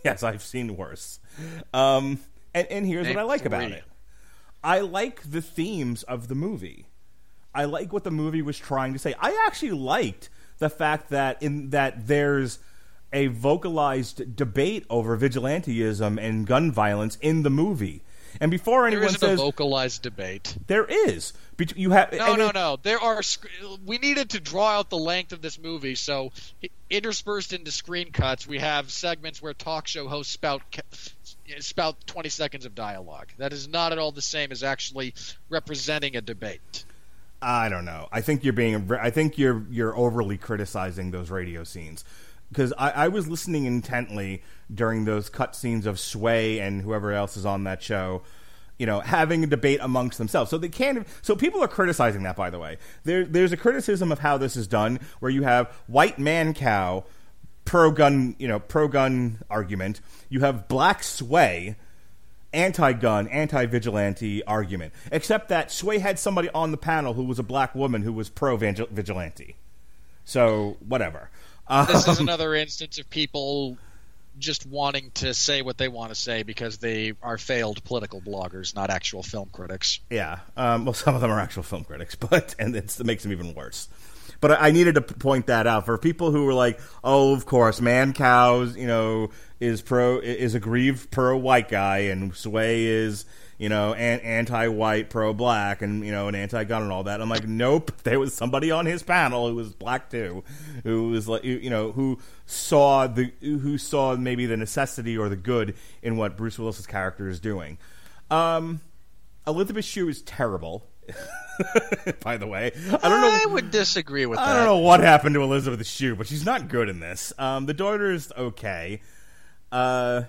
Yes, I've seen worse. And here's what I like about it. I like the themes of the movie. I like what the movie was trying to say. I actually liked the fact that there's a vocalized debate over vigilantism and gun violence in the movie. And before anyone says... There isn't a vocalized debate. There is. No. There are... We needed to draw out the length of this movie, so interspersed into screen cuts, we have segments where talk show hosts spout 20 seconds of dialogue. That is not at all the same as actually representing a debate. I don't know. I think you're being... I think you're overly criticizing those radio scenes. Because I was listening intently during those cut scenes of Sway and whoever else is on that show, you know, having a debate amongst themselves. So they can't. So people are criticizing that, by the way. There's a criticism of how this is done, where you have white man cow pro gun argument. You have black Sway anti-gun, anti-vigilante argument. Except that Sway had somebody on the panel who was a black woman who was pro vigilante. So whatever. This is another instance of people just wanting to say what they want to say because they are failed political bloggers, not actual film critics. Yeah. Well, some of them are actual film critics, but it makes them even worse. But I needed to point that out for people who were like, oh, of course, man cows, you know, is aggrieved pro white guy, and Sway is, you know, anti-white, pro-black, and, you know, an anti-gun and all that. I'm like, nope, there was somebody on his panel who was black too, who was like, you know, who saw maybe the necessity or the good in what Bruce Willis's character is doing. Elisabeth Shue is terrible. By the way, I would disagree with that. I don't know what happened to Elisabeth Shue, but she's not good in this. The daughter is okay. I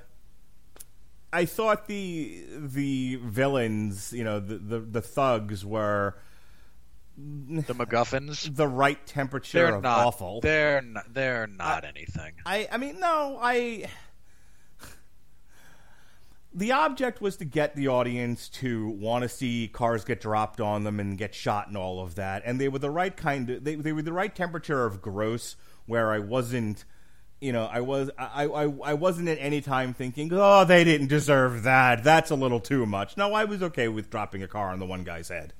thought the villains, you know, the thugs were the MacGuffins. The right temperature awful. They're not anything. The object was to get the audience to want to see cars get dropped on them and get shot and all of that, and they were the right kind of they were the right temperature of gross, where I wasn't. You know, I wasn't at any time thinking, oh, they didn't deserve that. That's a little too much. No, I was okay with dropping a car on the one guy's head.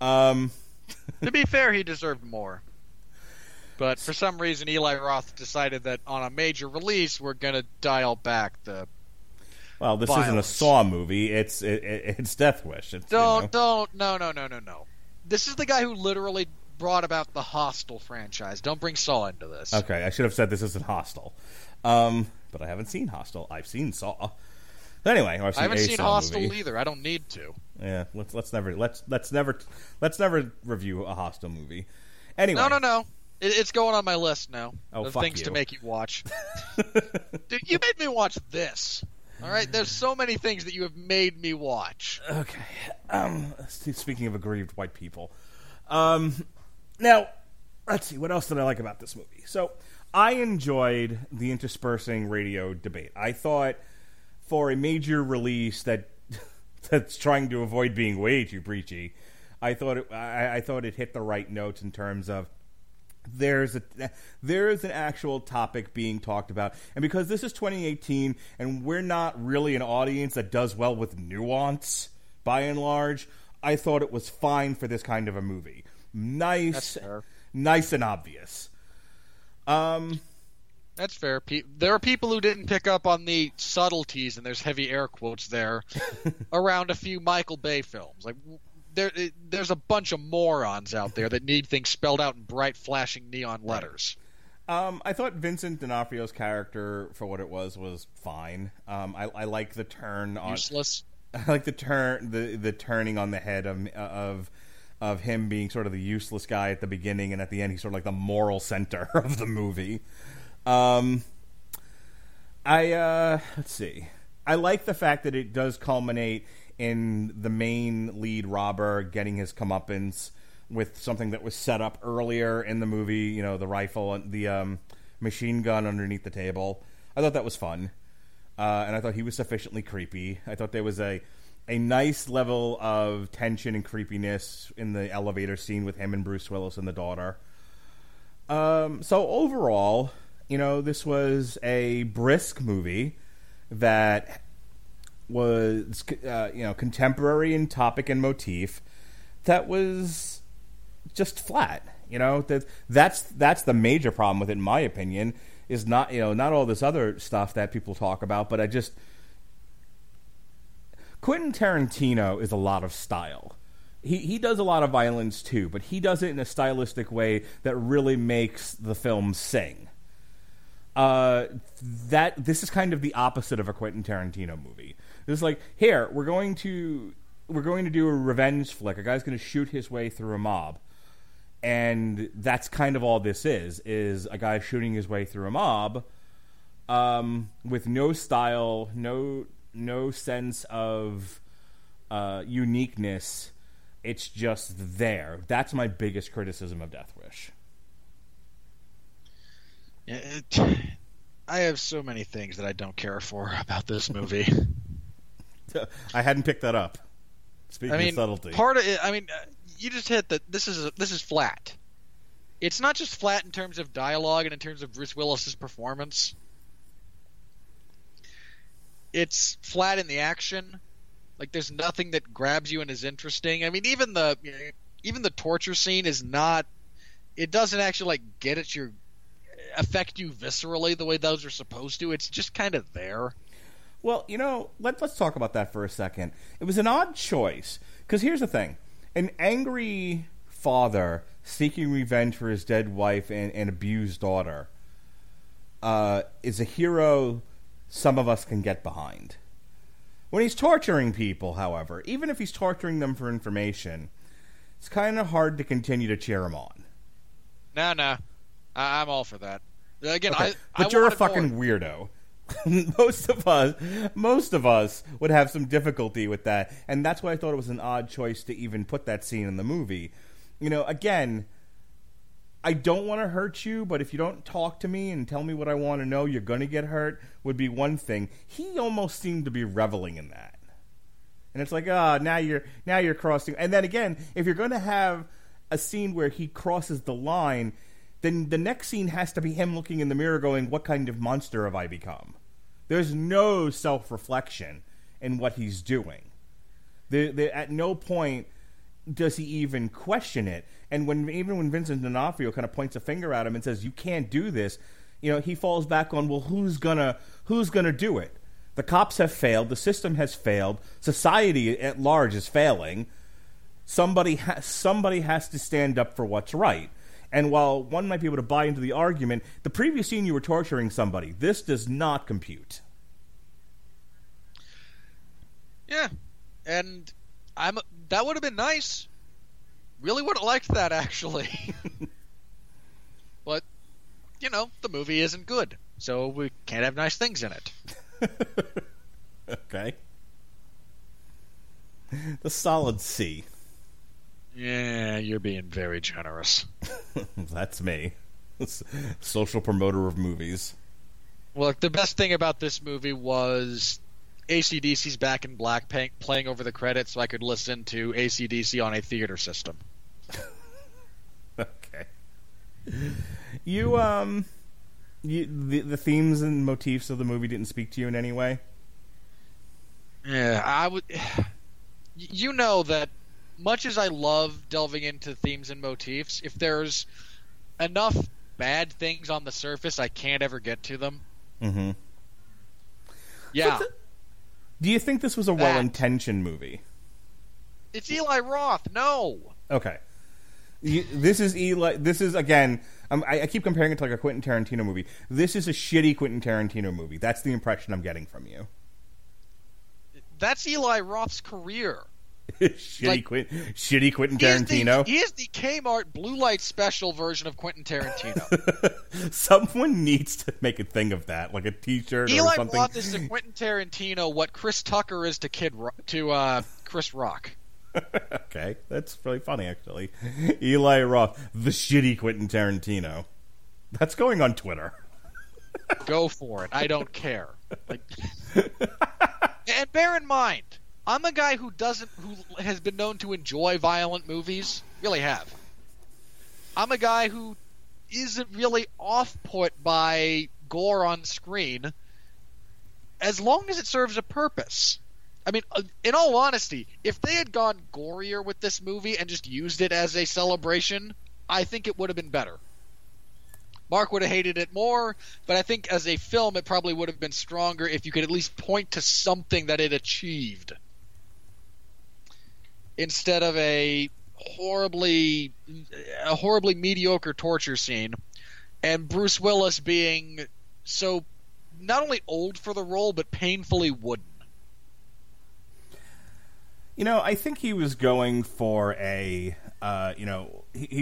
To be fair, he deserved more. But for some reason, Eli Roth decided that on a major release, we're going to dial back the Well, this violence. Isn't a Saw movie. It's Death Wish. It's, No. This is the guy who literally brought about the Hostel franchise. Don't bring Saw into this. Okay, I should have said this isn't Hostel. But I haven't seen Hostel. I've seen Saw. Anyway, I haven't seen Hostel either. I don't need to. Yeah, let's never review a Hostel movie. Anyway, no. It's going on my list now. Oh, fuck you. Things to make you watch. Dude, you made me watch this. All right, there's so many things that you have made me watch. Okay. Speaking of aggrieved white people, Now, Let's see, what else did I like about this movie? So I enjoyed the interspersing radio debate. I thought for a major release that's trying to avoid being way too preachy, I thought it hit the right notes in terms of there is an actual topic being talked about. And because this is 2018 and we're not really an audience that does well with nuance by and large, I thought it was fine for this kind of a movie. Nice and obvious. That's fair. There are people who didn't pick up on the subtleties, and there's heavy air quotes there, around a few Michael Bay films. Like there's a bunch of morons out there that need things spelled out in bright, flashing neon letters. I thought Vincent D'Onofrio's character, for what it was fine. I like the turn on useless. I like the turn, the turning on the head of him being sort of the useless guy at the beginning, and at the end he's sort of like the moral center of the movie. I like the fact that it does culminate in the main lead robber getting his comeuppance with something that was set up earlier in the movie, you know, the rifle and the machine gun underneath the table. I thought that was fun. And I thought he was sufficiently creepy. I thought there was a nice level of tension and creepiness in the elevator scene with him and Bruce Willis and the daughter. So overall, you know, this was a brisk movie that was, contemporary in topic and motif that was just flat. You know, that's the major problem with it, in my opinion, is not, you know, not all this other stuff that people talk about, but Quentin Tarantino is a lot of style. He does a lot of violence too, but he does it in a stylistic way that really makes the film sing. This is kind of the opposite of a Quentin Tarantino movie. This is like, here, we're going to do a revenge flick. A guy's going to shoot his way through a mob. And that's kind of all this is a guy shooting his way through a mob with no style, no sense of uniqueness. It's just there. That's my biggest criticism of Death Wish. I have so many things that I don't care for about this movie. I hadn't picked that up. Speaking of subtlety. Part of it, you just hit that this is flat. It's not just flat in terms of dialogue and in terms of Bruce Willis's performance. It's flat in the action. Like, there's nothing that grabs you and is interesting. I mean, even the torture scene is not... It doesn't actually, get at your... affect you viscerally the way those are supposed to. It's just kind of there. Well, you know, let's talk about that for a second. It was an odd choice. Because here's the thing. An angry father seeking revenge for his dead wife and abused daughter is a hero some of us can get behind. When he's torturing people, however, even if he's torturing them for information, it's kind of hard to continue to cheer him on. No. I'm all for that. Again, okay. But you're a fucking weirdo. Most of us would have some difficulty with that, and that's why I thought it was an odd choice to even put that scene in the movie. You know, again, I don't want to hurt you, but if you don't talk to me and tell me what I want to know, you're going to get hurt, would be one thing. He almost seemed to be reveling in that. And it's like, now you're crossing. And then again, if you're going to have a scene where he crosses the line, then the next scene has to be him looking in the mirror going, what kind of monster have I become? There's no self-reflection in what he's doing. At no point does he even question it. And when Vincent D'Onofrio kind of points a finger at him and says, you can't do this, you know, he falls back on, well, who's gonna do it? The cops have failed. The system has failed. Society at large is failing. Somebody has to stand up for what's right. And while one might be able to buy into the argument, the previous scene you were torturing somebody. This does not compute. Yeah. And that would have been nice. Really would have liked that, actually. But, you know, the movie isn't good. So we can't have nice things in it. Okay. The solid C. Yeah, you're being very generous. That's me. Social promoter of movies. Well, look, the best thing about this movie was AC/DC's Back in Black playing over the credits so I could listen to AC/DC on a theater system. Okay. The themes and motifs of the movie didn't speak to you in any way? Yeah, I would... You know that much as I love delving into themes and motifs, if there's enough bad things on the surface, I can't ever get to them. Mm-hmm. Yeah. Do you think this was a well-intentioned movie? It's Eli Roth. No. Okay. This is Eli. This is, again, I keep comparing it to like a Quentin Tarantino movie. This is a shitty Quentin Tarantino movie. That's the impression I'm getting from you. That's Eli Roth's career. Shitty Quentin Tarantino. He is the Kmart Blue Light Special version of Quentin Tarantino. Someone needs to make a thing of that, like a T-shirt or something. Eli Roth is to Quentin Tarantino what Chris Tucker is to Chris Rock. Okay, that's really funny, actually. Eli Roth, the shitty Quentin Tarantino. That's going on Twitter. Go for it. I don't care. And bear in mind, I'm a guy who has been known to enjoy violent movies. Really have. I'm a guy who isn't really off-put by gore on screen, as long as it serves a purpose. I mean, in all honesty, if they had gone gorier with this movie and just used it as a celebration, I think it would have been better. Mark would have hated it more, but I think as a film it probably would have been stronger if you could at least point to something that it achieved, instead of a horribly mediocre torture scene and Bruce Willis being so not only old for the role but painfully wooden. You know, I think he was going for a kind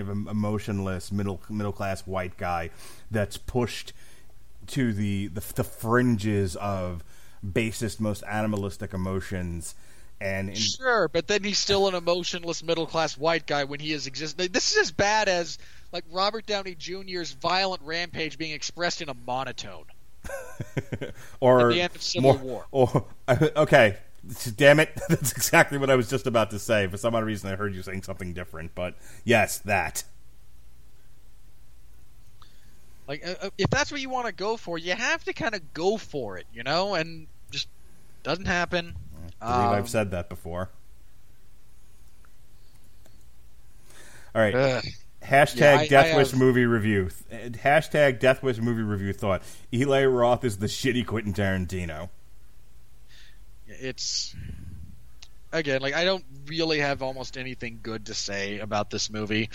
of emotionless middle class white guy that's pushed to the fringes of basest, most animalistic emotions. Sure, but then he's still an emotionless middle-class white guy when he is existing. This is as bad as like Robert Downey Jr.'s violent rampage being expressed in a monotone. Or at the end of Civil War. Or, okay, damn it, that's exactly what I was just about to say. For some odd reason, I heard you saying something different, but yes, that. Like, if that's what you want to go for, you have to kind of go for it, you know, and just doesn't happen. I believe I've said that before. All right. Hashtag Deathwish movie review. Hashtag Deathwish movie review thought. Eli Roth is the shitty Quentin Tarantino. It's, again, like, I don't really have almost anything good to say about this movie.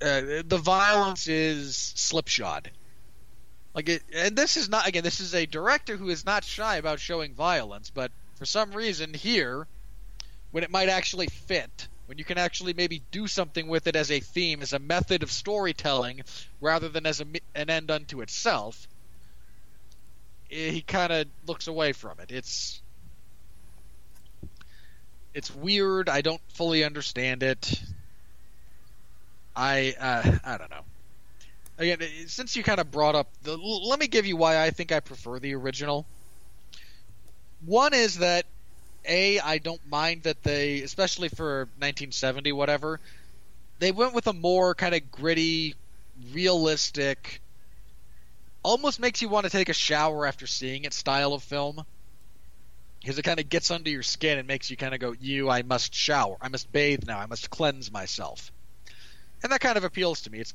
The violence is slipshod. This is a director who is not shy about showing violence, but for some reason here, when it might actually fit, when you can actually maybe do something with it as a theme, as a method of storytelling, rather than as an end unto itself, he kind of looks away from it. It's weird. I don't fully understand it. I don't know. Again, since you kind of brought up let me give you why I think I prefer the original. One is that I don't mind that they, especially for 1970, whatever, they went with a more kind of gritty, realistic, almost makes you want to take a shower after seeing it style of film, because it kind of gets under your skin and makes you kind of go, I must shower, I must bathe now, I must cleanse myself. And that kind of appeals to me. It's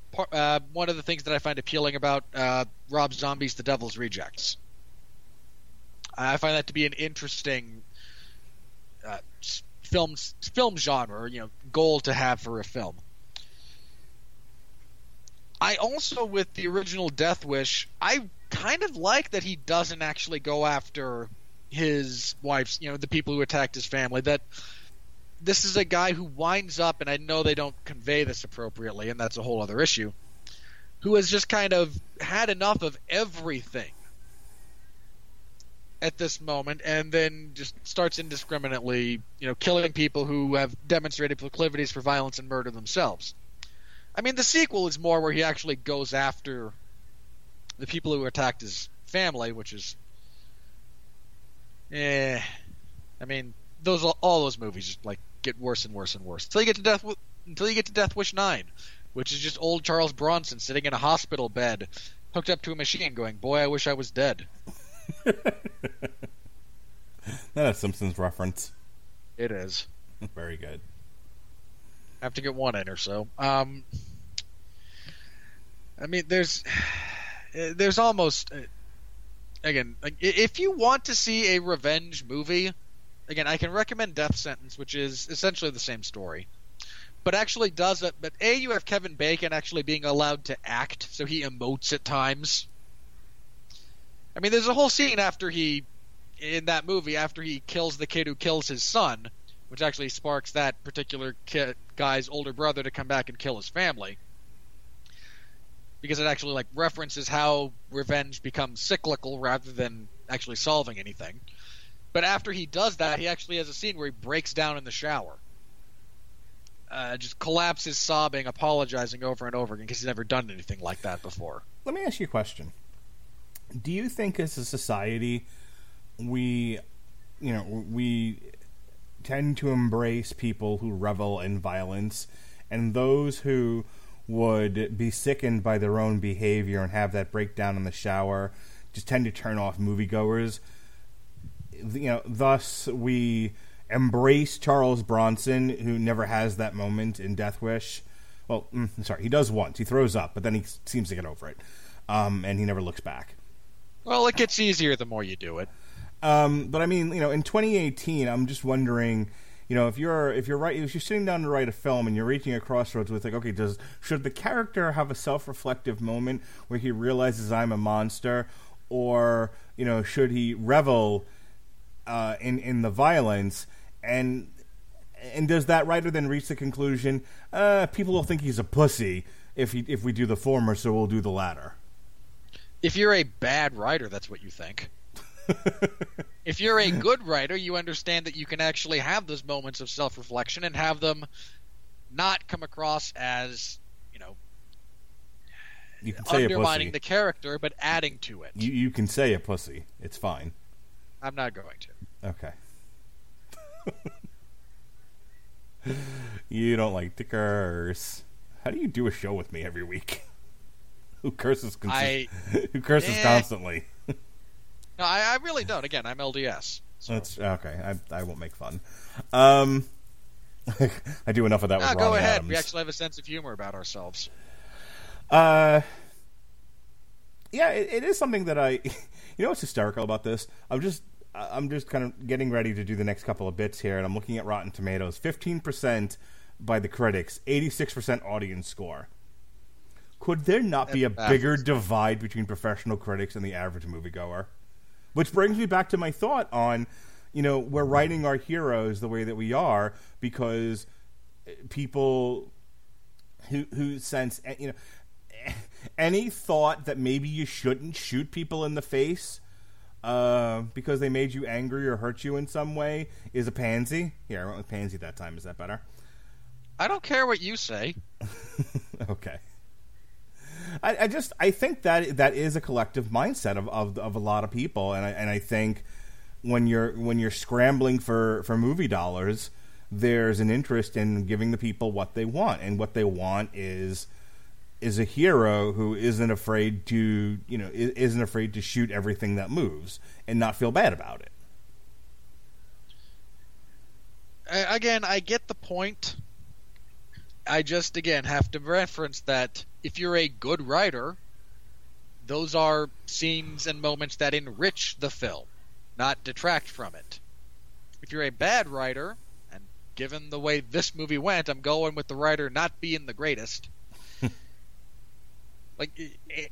one of the things that I find appealing about Rob Zombie's The Devil's Rejects. I find that to be an interesting film genre, goal to have for a film. I also, with the original Death Wish, I kind of like that he doesn't actually go after his wife's, the people who attacked his family. That this is a guy who winds up, and I know they don't convey this appropriately, and that's a whole other issue, who has just kind of had enough of everything. at this moment, and then just starts indiscriminately, you know, killing people who have demonstrated proclivities for violence and murder themselves. I mean, the sequel is more where he actually goes after the people who attacked his family, which is, I mean, those all those movies just like get worse and worse and worse until you get to Death Wish 9, which is just old Charles Bronson sitting in a hospital bed, hooked up to a machine, going, "Boy, I wish I was dead." That's a Simpsons reference. It is. Very good. I have to get one in or so. I mean, there's almost, again, like, if you want to see a revenge movie, again, I can recommend Death Sentence, which is essentially the same story, but actually does it. But A, you have Kevin Bacon actually being allowed to act, so he emotes at times. I mean, there's a whole scene in that movie after he kills the kid who kills his son, which actually sparks that particular guy's older brother to come back and kill his family, because it actually like references how revenge becomes cyclical rather than actually solving anything. But after he does that, he actually has a scene where he breaks down in the shower, just collapses sobbing, apologizing over and over again because he's never done anything like that before. Let me ask you a question. Do you think as a society we tend to embrace people who revel in violence, and those who would be sickened by their own behavior and have that breakdown in the shower just tend to turn off moviegoers? You know, thus we embrace Charles Bronson, who never has that moment in Death Wish. Well, he does once. He throws up, but then he seems to get over it, and he never looks back. Well, it gets easier the more you do it. But I mean, you know, in 2018, I'm just wondering, you know, if you're sitting down to write a film and you're reaching a crossroads with like, okay, should the character have a self-reflective moment where he realizes I'm a monster, or, you know, should he revel in the violence? And does that writer then reach the conclusion, people will think he's a pussy if we do the former, so we'll do the latter? If you're a bad writer, that's what you think. If you're a good writer, you understand that you can actually have those moments of self-reflection and have them not come across as, you know, you can say undermining the character, but adding to it. You can say a pussy. It's fine. I'm not going to. Okay. You don't like to curse. How do you do a show with me every week? Who curses constantly? No, I really don't. Again, I'm LDS. So. That's okay. I won't make fun. I do enough of that with Ronnie Adams. Go ahead. We actually have a sense of humor about ourselves. Yeah, it is something that you know what's hysterical about this? I'm just kind of getting ready to do the next couple of bits here, and I'm looking at Rotten Tomatoes. 15% by the critics, 86% audience score. Could there not be a bigger divide between professional critics and the average moviegoer? Which brings me back to my thought on, you know, we're writing our heroes the way that we are because people who sense, you know, any thought that maybe you shouldn't shoot people in the face because they made you angry or hurt you in some way is a pansy. Here, I went with pansy that time. Is that better? I don't care what you say. Okay. I think that is a collective mindset of a lot of people, and I think when you're scrambling for movie dollars, there's an interest in giving the people what they want, and what they want is a hero who isn't afraid to, you know, isn't afraid to shoot everything that moves and not feel bad about it. Again, I get the point. I just, again, have to reference that if you're a good writer, those are scenes and moments that enrich the film, not detract from it. If you're a bad writer, and given the way this movie went, I'm going with the writer not being the greatest. Like,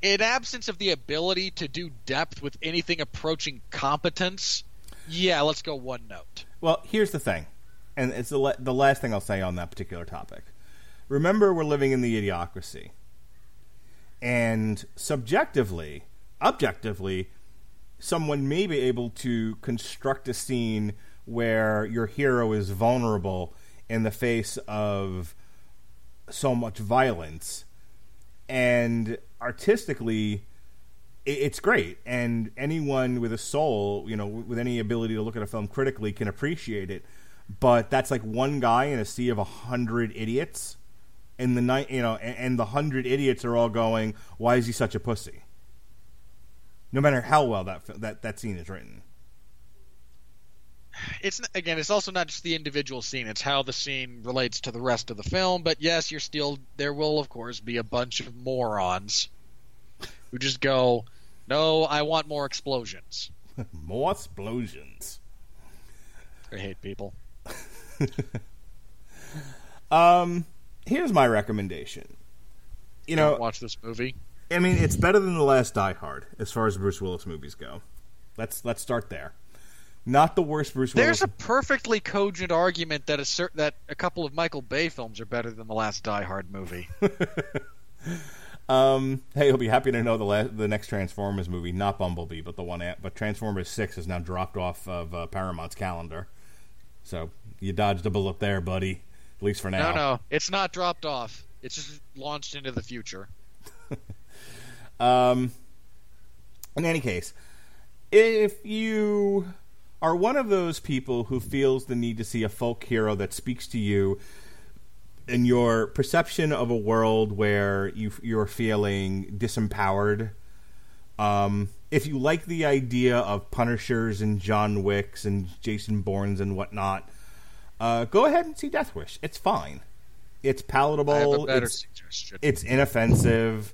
in absence of the ability to do depth with anything approaching competence, yeah, let's go one note. Well, here's the thing, and it's the last thing I'll say on that particular topic. Remember, we're living in the idiocracy. And subjectively, objectively, someone may be able to construct a scene where your hero is vulnerable in the face of so much violence, and artistically it's great, and anyone with a soul, you know, with any ability to look at a film critically can appreciate it. But that's like one guy in a sea of 100 idiots, and the night, you know, and the 100 idiots are all going, "Why is he such a pussy?" No matter how well that scene is written. It's, again, it's also not just the individual scene, it's how the scene relates to the rest of the film. But yes, you're still, there will of course be a bunch of morons who just go, "No, I want more explosions." More explosions. I hate people. Here's my recommendation. You know, watch this movie. I mean, it's better than the last Die Hard as far as Bruce Willis movies go. Let's start there. Not the worst Bruce Willis. There's a perfectly cogent argument that a couple of Michael Bay films are better than the last Die Hard movie. Hey, you'll be happy to know the next Transformers movie, not Bumblebee, but but Transformers 6 is now dropped off of Paramount's calendar. So you dodged a bullet there, buddy. At least for now. No, it's not dropped off. It's just launched into the future. In any case, if you are one of those people who feels the need to see a folk hero that speaks to you in your perception of a world where you're feeling disempowered, if you like the idea of Punishers and John Wicks and Jason Bournes and whatnot, go ahead and see Death Wish. It's fine. It's palatable. I have a better suggestion. It's inoffensive.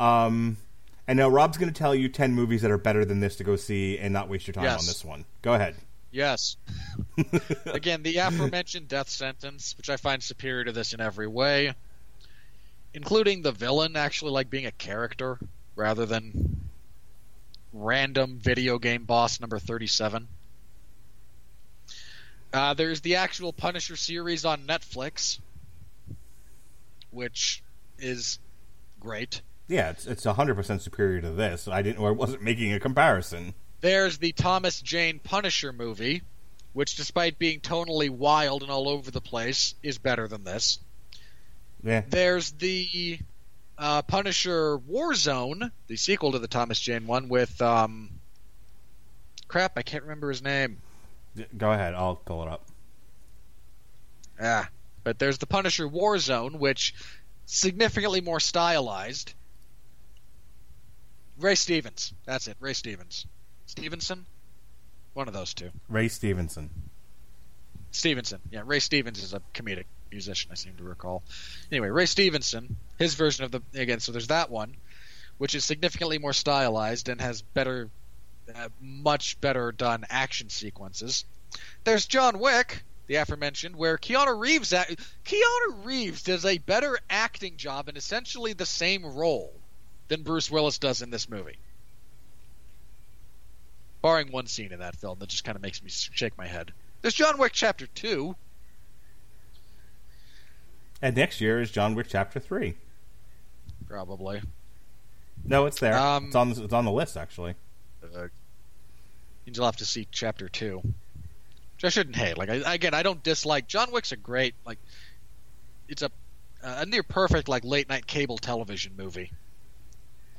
And now Rob's going to tell you 10 movies that are better than this to go see and not waste your time on this one. Go ahead. Yes. Again, the aforementioned Death Sentence, which I find superior to this in every way, including the villain actually like being a character rather than random video game boss number 37. There's the actual Punisher series on Netflix, which is great. Yeah, it's 100% superior to this. I wasn't making a comparison. There's the Thomas Jane Punisher movie, which, despite being tonally wild and all over the place, is better than this. Yeah. There's the Punisher Warzone, the sequel to the Thomas Jane one, with crap, I can't remember his name. Go ahead, I'll pull it up. Yeah, but there's the Punisher Warzone, which significantly more stylized. Ray Stevens, that's it. Ray Stevens. Stevenson? One of those two. Ray Stevenson. Stevenson. Yeah, Ray Stevens is a comedic musician, I seem to recall. Anyway, Ray Stevenson, his version of so there's that one, which is significantly more stylized and has better, much better done action sequences. There's John Wick, the aforementioned, where Keanu Reeves does a better acting job in essentially the same role than Bruce Willis does in this movie. Barring one scene in that film that just kind of makes me shake my head. There's John Wick Chapter 2. And next year is John Wick Chapter 3. Probably. No, it's there. It's on the list, actually. You'll have to see Chapter 2. Which I shouldn't hate. I don't dislike. John Wick's a great, it's a near-perfect, late-night cable television movie.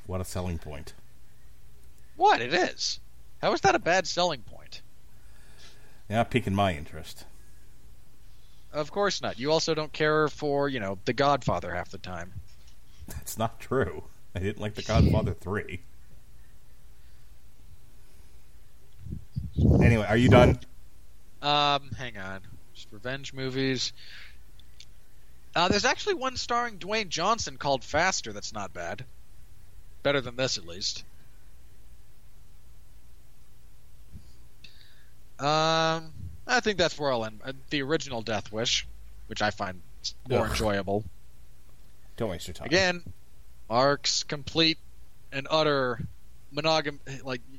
What a selling point. What? It is. How is that a bad selling point? Yeah, piquing my interest. Of course not. You also don't care for, The Godfather half the time. That's not true. I didn't like The Godfather 3. Anyway, are you done? Hang on. Just revenge movies. There's actually one starring Dwayne Johnson called Faster that's not bad. Better than this, at least. I think that's where I'll end. The original Death Wish, which I find more enjoyable. Don't waste your time. Again, Mark's complete and utter monogamy,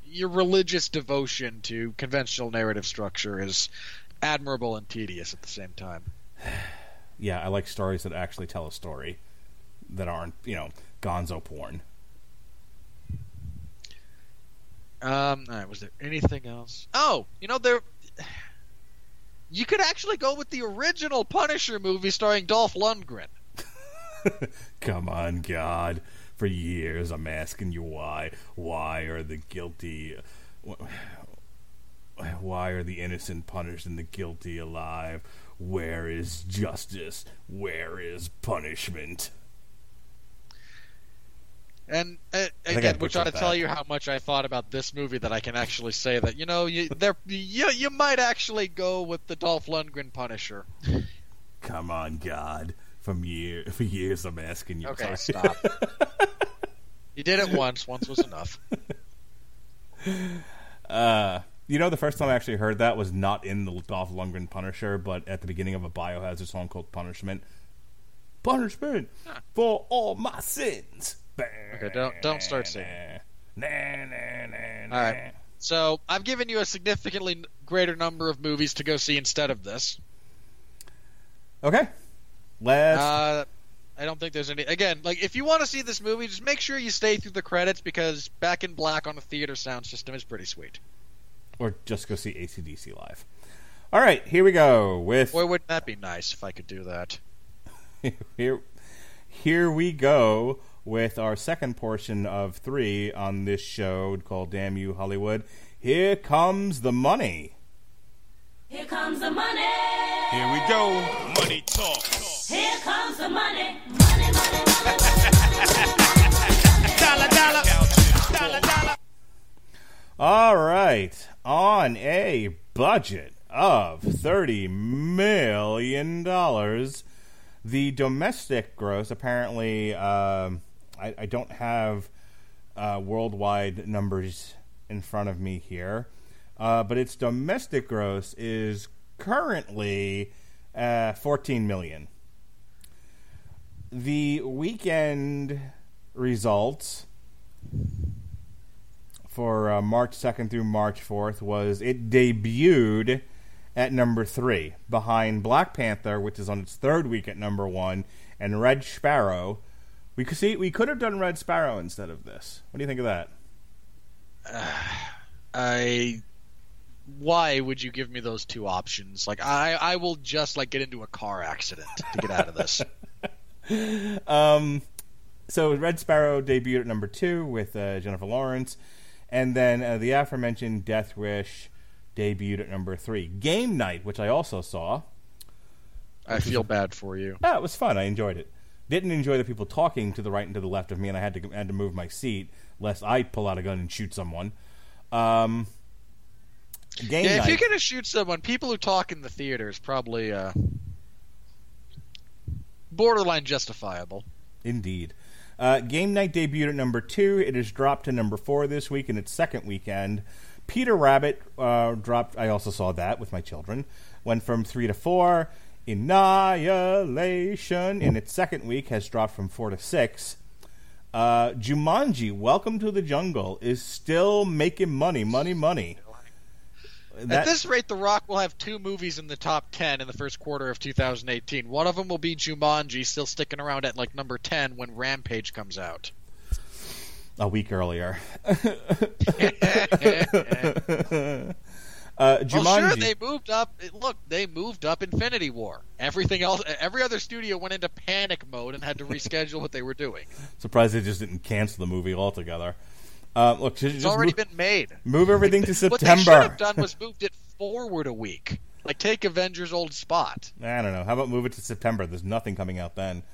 your religious devotion to conventional narrative structure is admirable and tedious at the same time. Yeah, I like stories that actually tell a story that aren't, gonzo porn. All right, was there anything else? Oh, you know, there... You could actually go with the original Punisher movie starring Dolph Lundgren. Come on, God. For years I'm asking you why. Why are the guilty... Why are the innocent punished and the guilty alive? Where is justice? Where is punishment? And again, we're trying to tell you how much I thought about this movie that I can actually say that, you know, you might actually go with the Dolph Lundgren Punisher. Come on, God. For years I'm asking you. Okay, stop. You did it once. Once was enough. You know, the first time I actually heard that was not in the Dolph Lundgren Punisher, but at the beginning of a Biohazard song called Punishment. Punishment for all my sins. Okay, don't start singing. All right. So I've given you a significantly greater number of movies to go see instead of this. Okay. Let's... I don't think there's any... Again, like, if you want to see this movie, just make sure you stay through the credits, because Back in Black on a theater sound system is pretty sweet. Or just go see AC/DC live. All right, here we go with... Boy, wouldn't that be nice if I could do that. Here we go with our second portion of three on this show called Damn You, Hollywood. Here comes the money. Here comes the money. Here we go. Money talk. Here comes the money. Money, money, money, money. Dollar, dollar. Dollar, dollar. All right. On a budget of $30 million, the domestic gross, apparently, I don't have worldwide numbers in front of me here, but its domestic gross is currently $14 million. The weekend results for March 2nd through March 4th was it debuted at number 3, behind Black Panther, which is on its third week at number 1, and Red Sparrow. We could have done Red Sparrow instead of this. What do you think of that? Why would you give me those two options? Like, I will just, like, get into a car accident to get out of this. So Red Sparrow debuted at number 2 with Jennifer Lawrence. And then the aforementioned Death Wish debuted at number 3. Game Night, which I also saw. I feel bad for you. Yeah, it was fun. I enjoyed it. Didn't enjoy the people talking to the right and to the left of me, and I had to move my seat lest I pull out a gun and shoot someone. Game Night. If you're going to shoot someone, people who talk in the theater is probably borderline justifiable. Indeed. Game Night debuted at number 2. It has dropped to number 4 this week in its second weekend. Peter Rabbit dropped. I also saw that with my children. Went from 3 to 4. Annihilation in its second week has dropped from 4 to 6. Jumanji, Welcome to the Jungle, is still making money. At this rate, The Rock will have 2 movies in the top 10 in the first quarter of 2018. One of them will be Jumanji, still sticking around at like number 10 when Rampage comes out. A week earlier. Jumanji. Well, sure, they moved up. Look, they moved up Infinity War. Everything else, every other studio went into panic mode and had to reschedule what they were doing. Surprised they just didn't cancel the movie altogether. Look, it's already been made. Move everything to September. What they should have done was moved it forward a week. Like, take Avengers' old spot. I don't know. How about move it to September? There's nothing coming out then.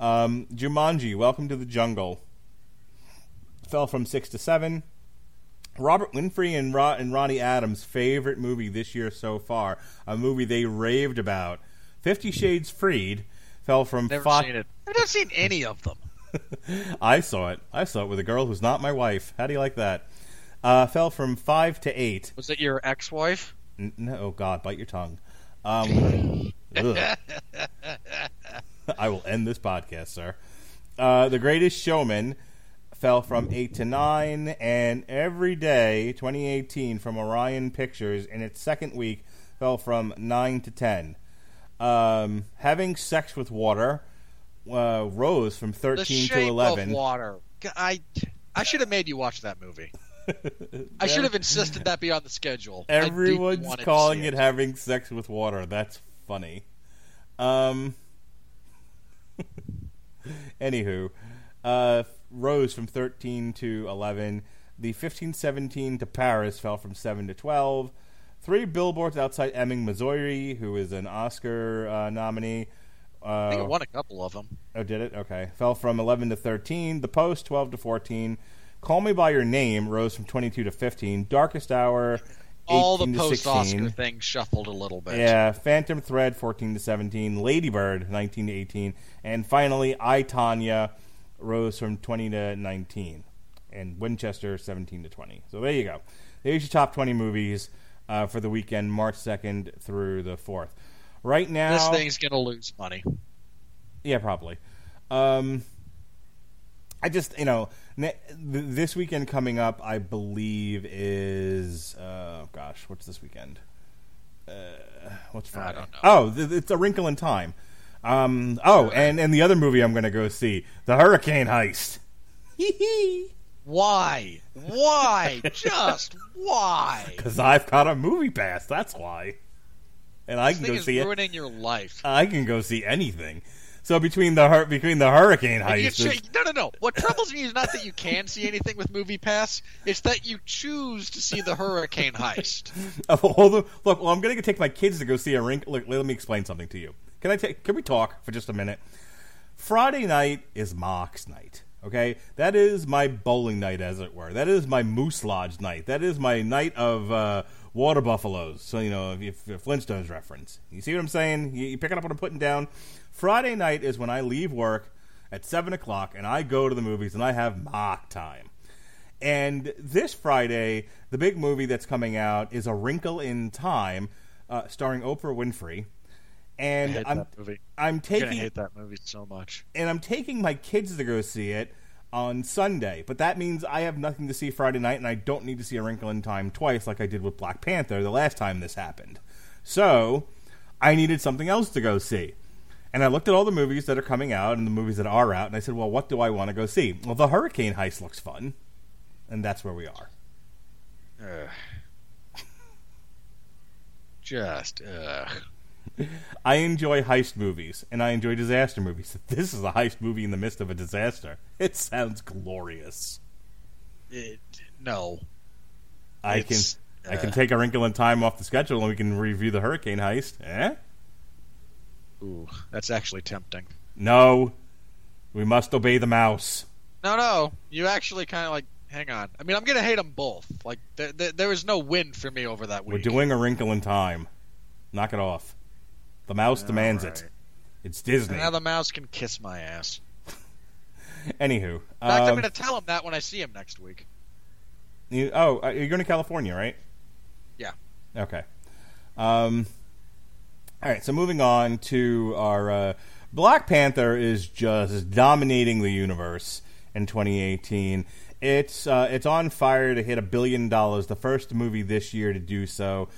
Jumanji, Welcome to the Jungle, fell from 6 to 7. Robert Winfrey and Ronnie Adams' favorite movie this year so far, a movie they raved about, 50 Shades Freed, fell from... Seen it. I've never seen any of them. I saw it with a girl who's not my wife. How do you like that? Fell from 5 to 8. Was it your ex-wife? No, oh God, bite your tongue. I will end this podcast, sir. The Greatest Showman fell from 8 to 9, and Every Day 2018 from Orion Pictures in its second week fell from 9 to 10. Having Sex with Water rose from 13 to 11. The Shape of Water. I should have made you watch that movie. I should have insisted that be on the schedule. Everyone's calling it having sex with water. That's funny. Anywho, rose from 13 to 11. The 1517 to Paris fell from 7 to 12. Three Billboards Outside Ebbing, Missouri, who is an Oscar nominee. I think it won a couple of them. Oh, did it? Okay. Fell from 11 to 13. The Post, 12 to 14. Call Me By Your Name rose from 22 to 15. Darkest Hour, 18 to 16. All the post-Oscar things shuffled a little bit. Yeah. Phantom Thread, 14 to 17. Lady Bird, 19 to 18. And finally, I, Tanya, rose from 20 to 19. And Winchester, 17 to 20. So there you go. There's your top 20 movies for the weekend, March 2nd through the 4th. Right now... this thing's going to lose money. Yeah, probably. I just, you know, this weekend coming up, I believe is, gosh, what's this weekend? What's Friday? I don't know. Oh, it's A Wrinkle in Time. And the other movie I'm going to go see, The Hurricane Heist. Why? Why? Just why? Because I've got a movie pass, that's why. And this I can go see it. Ruining your life. I can go see anything. So between the hurricane heist. No. What troubles me is not that you can see anything with Movie Pass. It's that you choose to see the hurricane heist. Look, well, I'm going to take my kids to go see a rink. Look, let me explain something to you. Can we talk for just a minute? Friday night is Mox night. Okay, that is my bowling night, as it were. That is my Moose Lodge night. That is my night of water buffaloes. So, you know, if Flintstones reference. You see what I'm saying? You picking up what I'm putting down? Friday night is when I leave work at 7 o'clock, and I go to the movies, and I have mock time. And this Friday, the big movie that's coming out is A Wrinkle in Time, starring Oprah Winfrey. And I'm gonna hate that movie so much. And I'm taking my kids to go see it on Sunday, but that means I have nothing to see Friday night, and I don't need to see A Wrinkle in Time twice like I did with Black Panther the last time this happened. So I needed something else to go see. And I looked at all the movies that are coming out and the movies that are out, and I said, well, what do I want to go see? Well, The Hurricane Heist looks fun, and that's where we are. I enjoy heist movies, and I enjoy disaster movies. This is a heist movie in the midst of a disaster. It sounds glorious. I can take A Wrinkle in Time off the schedule, and we can review The Hurricane Heist. Eh? Ooh, that's actually tempting. No, we must obey the mouse. No, you actually kind of like. Hang on. I mean, I'm gonna hate them both. Like, there is no win for me over that week. We're doing A Wrinkle in Time. Knock it off. The mouse demands it. It's Disney. And now the mouse can kiss my ass. Anywho. In fact, I'm going to tell him that when I see him next week. You're going to California, right? Yeah. Okay. All right, so moving on to our... Black Panther is just dominating the universe in 2018. It's on fire to hit $1 billion, the first movie this year to do so.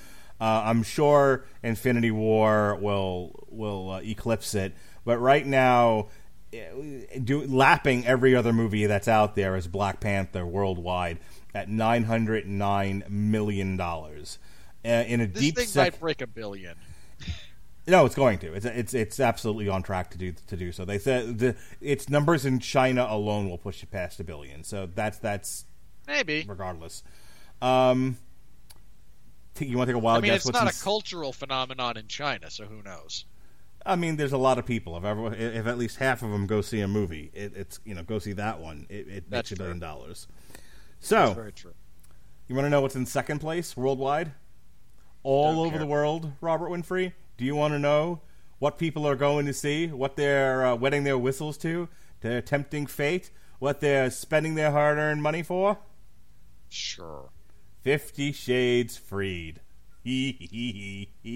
I'm sure Infinity War will eclipse it, but right now, lapping every other movie that's out there is Black Panther worldwide at $909 million. Might break $1 billion. No, it's going to. It's absolutely on track to do so. They said its numbers in China alone will push it past $1 billion. So that's maybe regardless. You want to take a wild guess? It's not a cultural phenomenon in China, so who knows? I mean, there's a lot of people. If at least half of them go see a movie, go see that one. It makes $1 billion. So that's very true. You want to know what's in second place worldwide? All over the world, Robert Winfrey. Do you want to know what people are going to see? What they're wetting their whistles to? Their tempting fate? What they're spending their hard-earned money for? Sure. 50 Shades Freed. Yeah,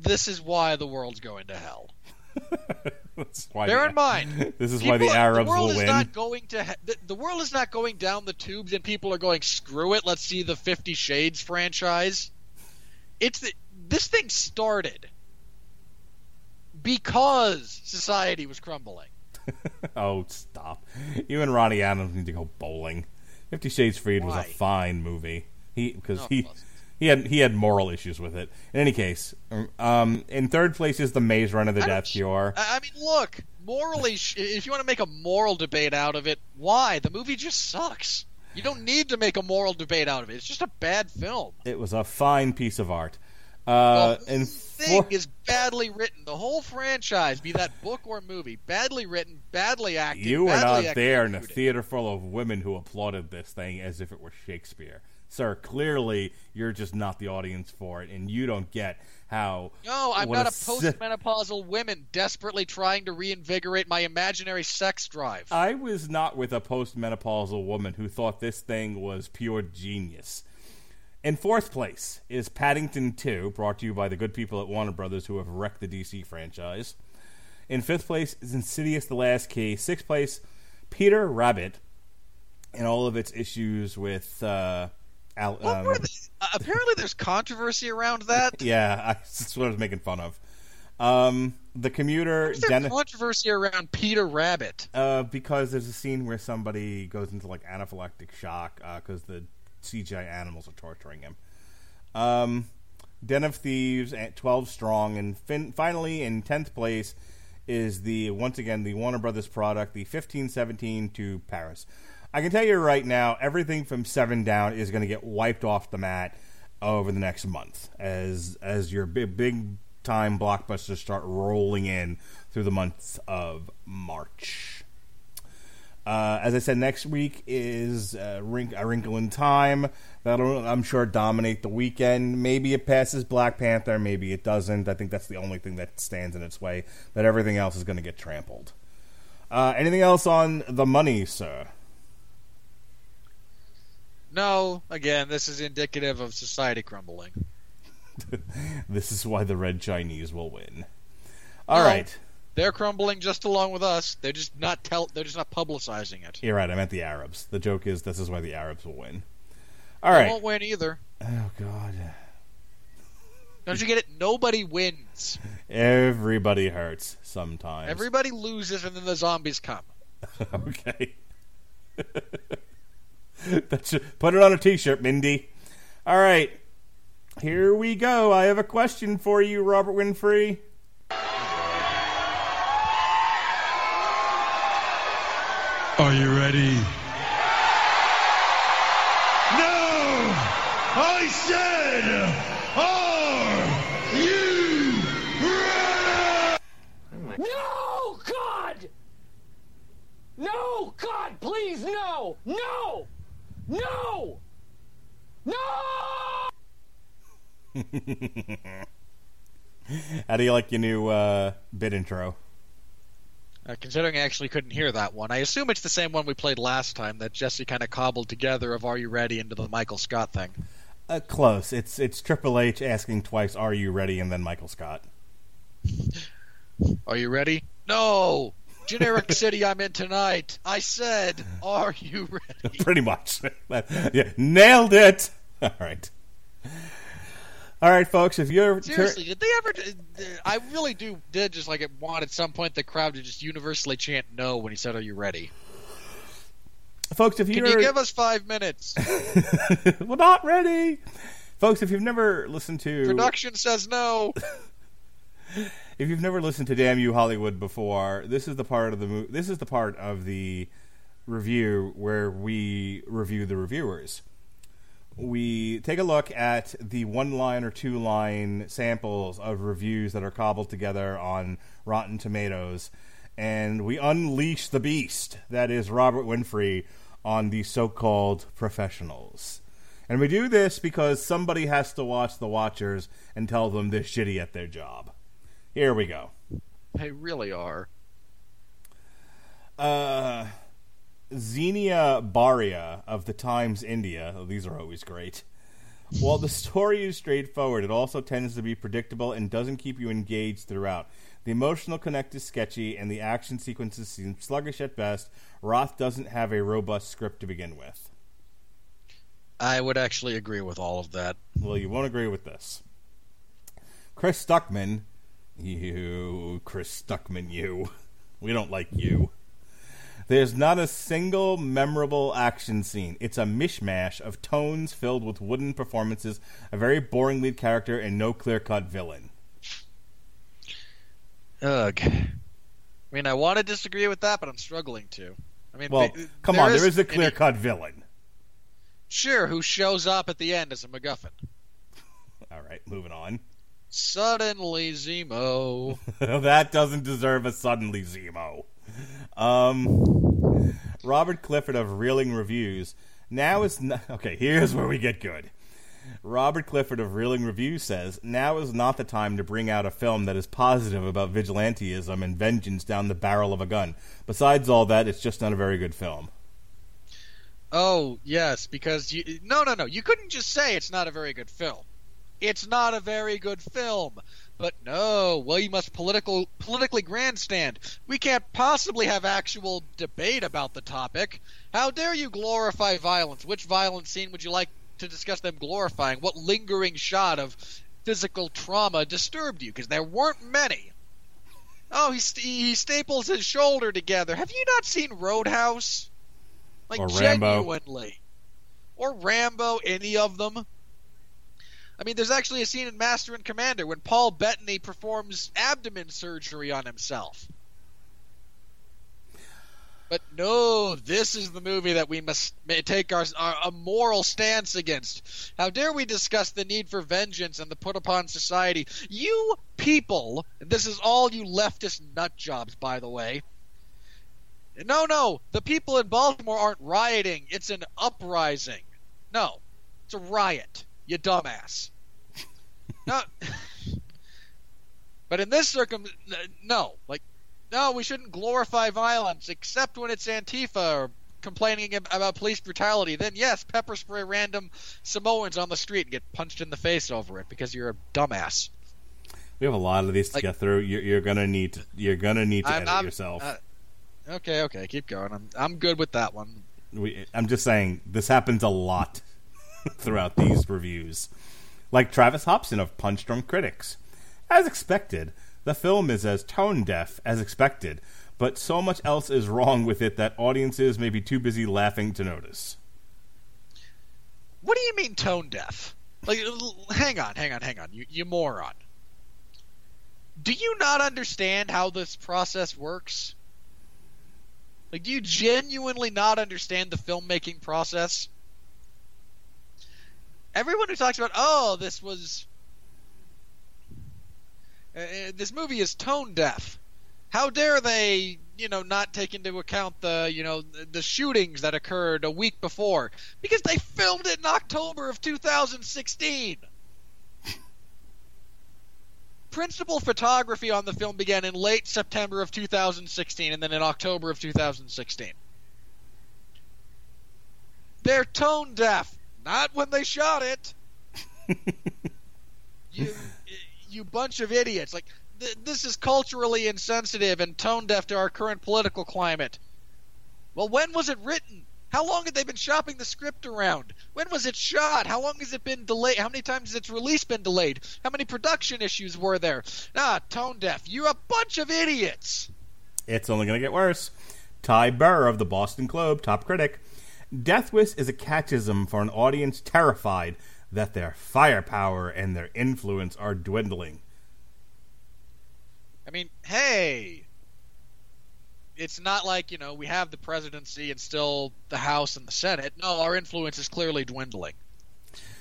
this is why the world's going to hell. That's why bear in mind, this is why the Arabs will win. The world is not going down the tubes, and people are going, screw it, let's see the 50 Shades franchise. This thing started because society was crumbling. Oh, stop. You and Ronnie Adams need to go bowling. 50 Shades Freed was a fine movie. He had moral issues with it. In any case, in third place is The Maze Runner: The Death Cure. I mean, look, morally, if you want to make a moral debate out of it, why? The movie just sucks. You don't need to make a moral debate out of it. It's just a bad film. It was a fine piece of art. The thing is badly written. The whole franchise, be that book or movie, badly written, badly acted. You were not there in a theater full of women who applauded this thing as if it were Shakespeare. Sir, clearly you're just not the audience for it, and you don't get how... No, I'm not a postmenopausal woman desperately trying to reinvigorate my imaginary sex drive. I was not with a postmenopausal woman who thought this thing was pure genius. In fourth place is Paddington 2, brought to you by the good people at Warner Brothers who have wrecked the DC franchise. In fifth place is Insidious: The Last Key. Sixth place, Peter Rabbit, and all of its issues with... apparently there's controversy around that. Yeah, that's what I was making fun of. The commuter... Why is there controversy around Peter Rabbit? Because there's a scene where somebody goes into like anaphylactic shock because the CGI animals are torturing him. Den of Thieves at 12 strong. And finally, in 10th place, is the Warner Brothers product, the 1517 to Paris. I can tell you right now, everything from 7 down is going to get wiped off the mat over the next month as your big-time blockbusters start rolling in through the month of March. As I said, next week is A Wrinkle in Time. That'll, I'm sure, dominate the weekend. Maybe it passes Black Panther. Maybe it doesn't. I think that's the only thing that stands in its way. But everything else is going to get trampled. Anything else on the money, sir? No, again, this is indicative of society crumbling. This is why the red Chinese will win. All right. They're crumbling just along with us. They're just not publicizing it. You're right, I meant the Arabs. The joke is this is why the Arabs will win. All right. They won't win either. Oh, God. Don't you get it? Nobody wins. Everybody hurts sometimes. Everybody loses and then the zombies come. Okay. Put it on a t-shirt, Mindy. All right. Here we go. I have a question for you, Robert Winfrey. Are you ready? No! I said, are you ready? No, God! No, God, please, no! No! No! No! How do you like your new bit intro? Considering I actually couldn't hear that one, I assume it's the same one we played last time that Jesse kind of cobbled together of Are You Ready into the Michael Scott thing. Close. It's Triple H asking twice, Are You Ready? And then Michael Scott. Are you ready? No! Generic city I'm in tonight. I said, are you ready? Pretty much. Yeah, nailed it. All right, folks, if you're... Seriously, did they ever... I really did just like it want at some point the crowd to just universally chant no when he said, are you ready? Folks, if you're... Can you give us 5 minutes? We're not ready. Folks, if you've never listened to... Production says no. If you've never listened to Damn You Hollywood before, this is the part of the review where we review the reviewers. We take a look at the one-line or two-line samples of reviews that are cobbled together on Rotten Tomatoes, and we unleash the beast that is Robert Winfrey on the so-called professionals. And we do this because somebody has to watch the watchers and tell them they're shitty at their job. Here we go. They really are. Xenia Baria of The Times India. Oh, these are always great. While the story is straightforward, it also tends to be predictable and doesn't keep you engaged throughout. The emotional connect is sketchy, and the action sequences seem sluggish at best. Roth doesn't have a robust script to begin with. I would actually agree with all of that. Well, you won't agree with this. Chris Stuckman... You, Chris Stuckman, you. We don't like you. There's not a single memorable action scene. It's a mishmash of tones filled with wooden performances, a very boring lead character, and no clear-cut villain. Ugh. I mean, I want to disagree with that, but I'm struggling to. I mean, well, come on, there is a clear-cut villain. Sure, who shows up at the end as a MacGuffin. All right, moving on. Suddenly Zemo. That doesn't deserve a suddenly Zemo. Robert Clifford of Reeling Reviews. Now is not... Okay, here's where we get good. Robert Clifford of Reeling Reviews says, now is not the time to bring out a film that is positive about vigilantism and vengeance down the barrel of a gun. Besides all that, it's just not a very good film. Oh, yes, because you... No. You couldn't just say it's not a very good film. It's not a very good film. But no, well, you must politically grandstand. We can't possibly have actual debate about the topic. How dare you glorify violence? Which violent scene would you like to discuss them glorifying? What lingering shot of physical trauma disturbed you? Because there weren't many. Oh, he staples his shoulder together. Have you not seen Roadhouse? Like, or genuinely. Rambo. Or Rambo, any of them. I mean, there's actually a scene in Master and Commander when Paul Bettany performs abdomen surgery on himself. But no, this is the movie that we must take our moral stance against. How dare we discuss the need for vengeance and the put upon society? You people, and this is all you leftist nutjobs, by the way. No, the people in Baltimore aren't rioting. It's an uprising. No, it's a riot. You dumbass. No. But in this no, we shouldn't glorify violence except when it's Antifa or complaining about police brutality. Then, yes, pepper spray random Samoans on the street and get punched in the face over it because you're a dumbass. We have a lot of these to get through. You're gonna need to. You're gonna need to edit yourself. Okay, keep going. I'm good with that one. I'm just saying this happens a lot. Throughout these reviews, like Travis Hobson of Punch Drunk Critics. As expected, the film is as tone-deaf as expected, but so much else is wrong with it that audiences may be too busy laughing to notice. What do you mean tone-deaf? Like, hang on, you moron. Do you not understand how this process works? Like, do you genuinely not understand the filmmaking process? Everyone who talks about, this movie is tone deaf. How dare they, not take into account the shootings that occurred a week before? Because they filmed it in October of 2016. Principal photography on the film began in late September of 2016 and then in October of 2016. They're tone deaf. Not when they shot it. You bunch of idiots. Like, this is culturally insensitive and tone-deaf to our current political climate. Well, when was it written? How long had they been shopping the script around? When was it shot? How long has it been delayed? How many times has its release been delayed? How many production issues were there? Tone-deaf. You're a bunch of idiots. It's only going to get worse. Ty Burr of the Boston Globe, top critic. Death Wish is a catechism for an audience terrified that their firepower and their influence are dwindling. I mean, hey, it's not like, we have the presidency and still the House and the Senate. No, our influence is clearly dwindling.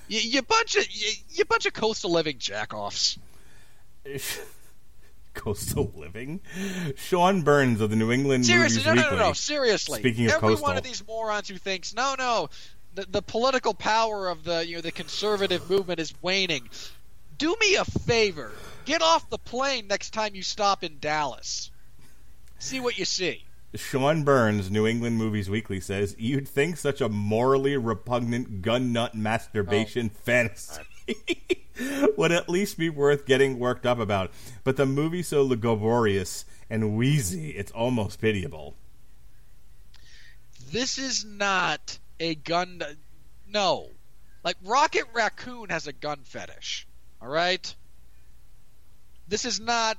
You bunch of coastal living jackoffs. Coastal living? Sean Burns of the New England Movies Weekly. No, seriously. Speaking of coastal. Every one of these morons who thinks, the political power of the conservative movement is waning. Do me a favor. Get off the plane next time you stop in Dallas. See what you see. Sean Burns, New England Movies Weekly, says, you'd think such a morally repugnant gun nut masturbation fantasy would at least be worth getting worked up about, but the movie's so lugubrious and wheezy, it's almost pitiable. This is not a gun... No. Like, Rocket Raccoon has a gun fetish, all right? This is not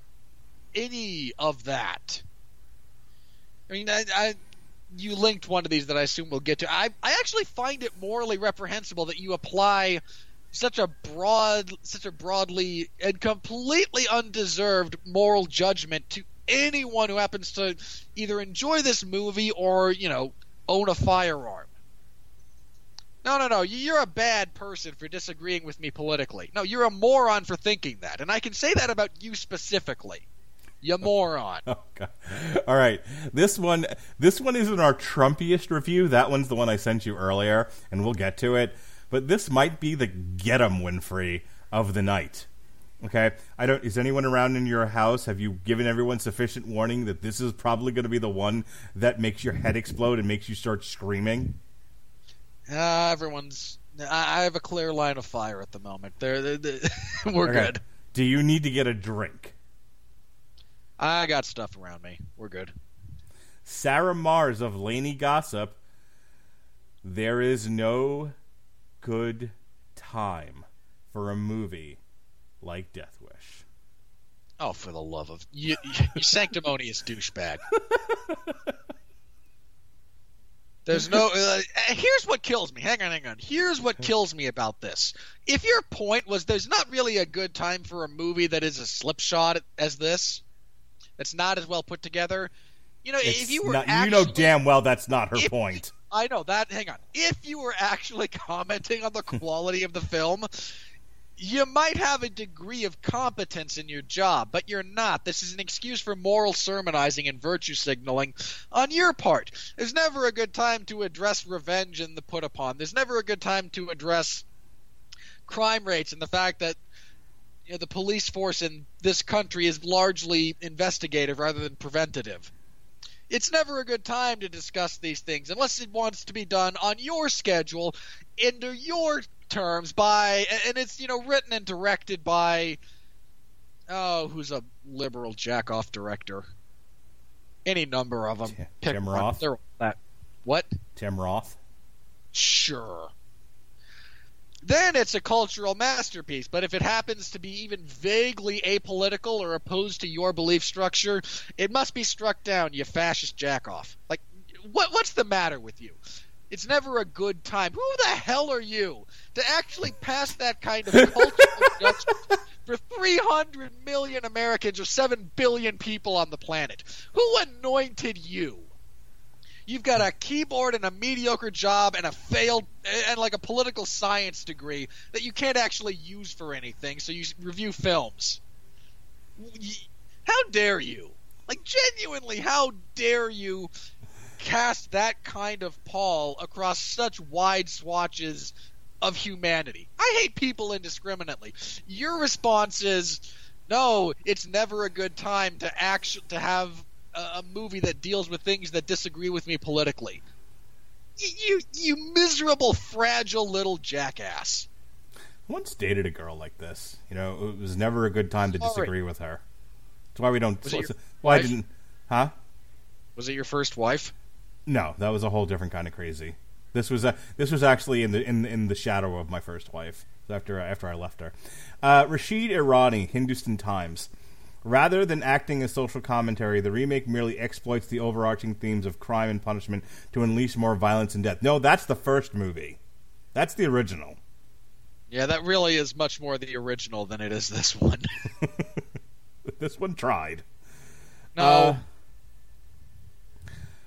any of that. I mean, you linked one of these that I assume we'll get to. I actually find it morally reprehensible that you apply such a broadly and completely undeserved moral judgment to anyone who happens to either enjoy this movie or, you know, own a firearm. No. You're a bad person for disagreeing with me politically. No, you're a moron for thinking that. And I can say that about you specifically. You moron. Oh, God. All right. This one isn't our Trumpiest review. That one's the one I sent you earlier, and we'll get to it. But this might be the get 'em Winfrey of the night. Okay? Is anyone around in your house? Have you given everyone sufficient warning that this is probably going to be the one that makes your head explode and makes you start screaming? I have a clear line of fire at the moment. We're okay. Good. Do you need to get a drink? I got stuff around me. We're good. Sarah Mars of Laney Gossip. There is no good time for a movie like Death Wish. Oh, for the love of you sanctimonious douchebag! There's no. Here's what kills me. Hang on. Here's what kills me about this. If your point was there's not really a good time for a movie that is as slipshod as this, that's not as well put together. You know, if you were not, actually, you know damn well that's not her point. I know that. Hang on. If you were actually commenting on the quality of the film, you might have a degree of competence in your job, but you're not. This is an excuse for moral sermonizing and virtue signaling on your part. There's never a good time to address revenge and the put upon. There's never a good time to address crime rates and the fact that, you know, the police force in this country is largely investigative rather than preventative. It's never a good time to discuss these things unless it wants to be done on your schedule, into your terms, and it's, you know, written and directed by who's a liberal jack-off director? Any number of them. Tim Roth. What? Tim Roth. Sure. Then it's a cultural masterpiece, but if it happens to be even vaguely apolitical or opposed to your belief structure, it must be struck down, you fascist jack-off. Like, what's the matter with you? It's never a good time. Who the hell are you to actually pass that kind of cultural judgment for 300 million Americans or 7 billion people on the planet? Who anointed you? You've got a keyboard and a mediocre job and a political science degree that you can't actually use for anything, so you review films. How dare you? Like, genuinely, how dare you cast that kind of pall across such wide swatches of humanity? I hate people indiscriminately. Your response is, no, it's never a good time to have a movie that deals with things that disagree with me politically. You miserable, fragile little jackass. I once dated a girl like this. You know, it was never a good time to disagree with her. That's why we don't. Was it your first wife? No, that was a whole different kind of crazy. This was actually in the shadow of my first wife. After I left her, Rashid Irani, Hindustan Times. Rather than acting as social commentary, the remake merely exploits the overarching themes of crime and punishment to unleash more violence and death. No, that's the first movie. That's the original. Yeah, that really is much more the original than it is this one. This one tried. No.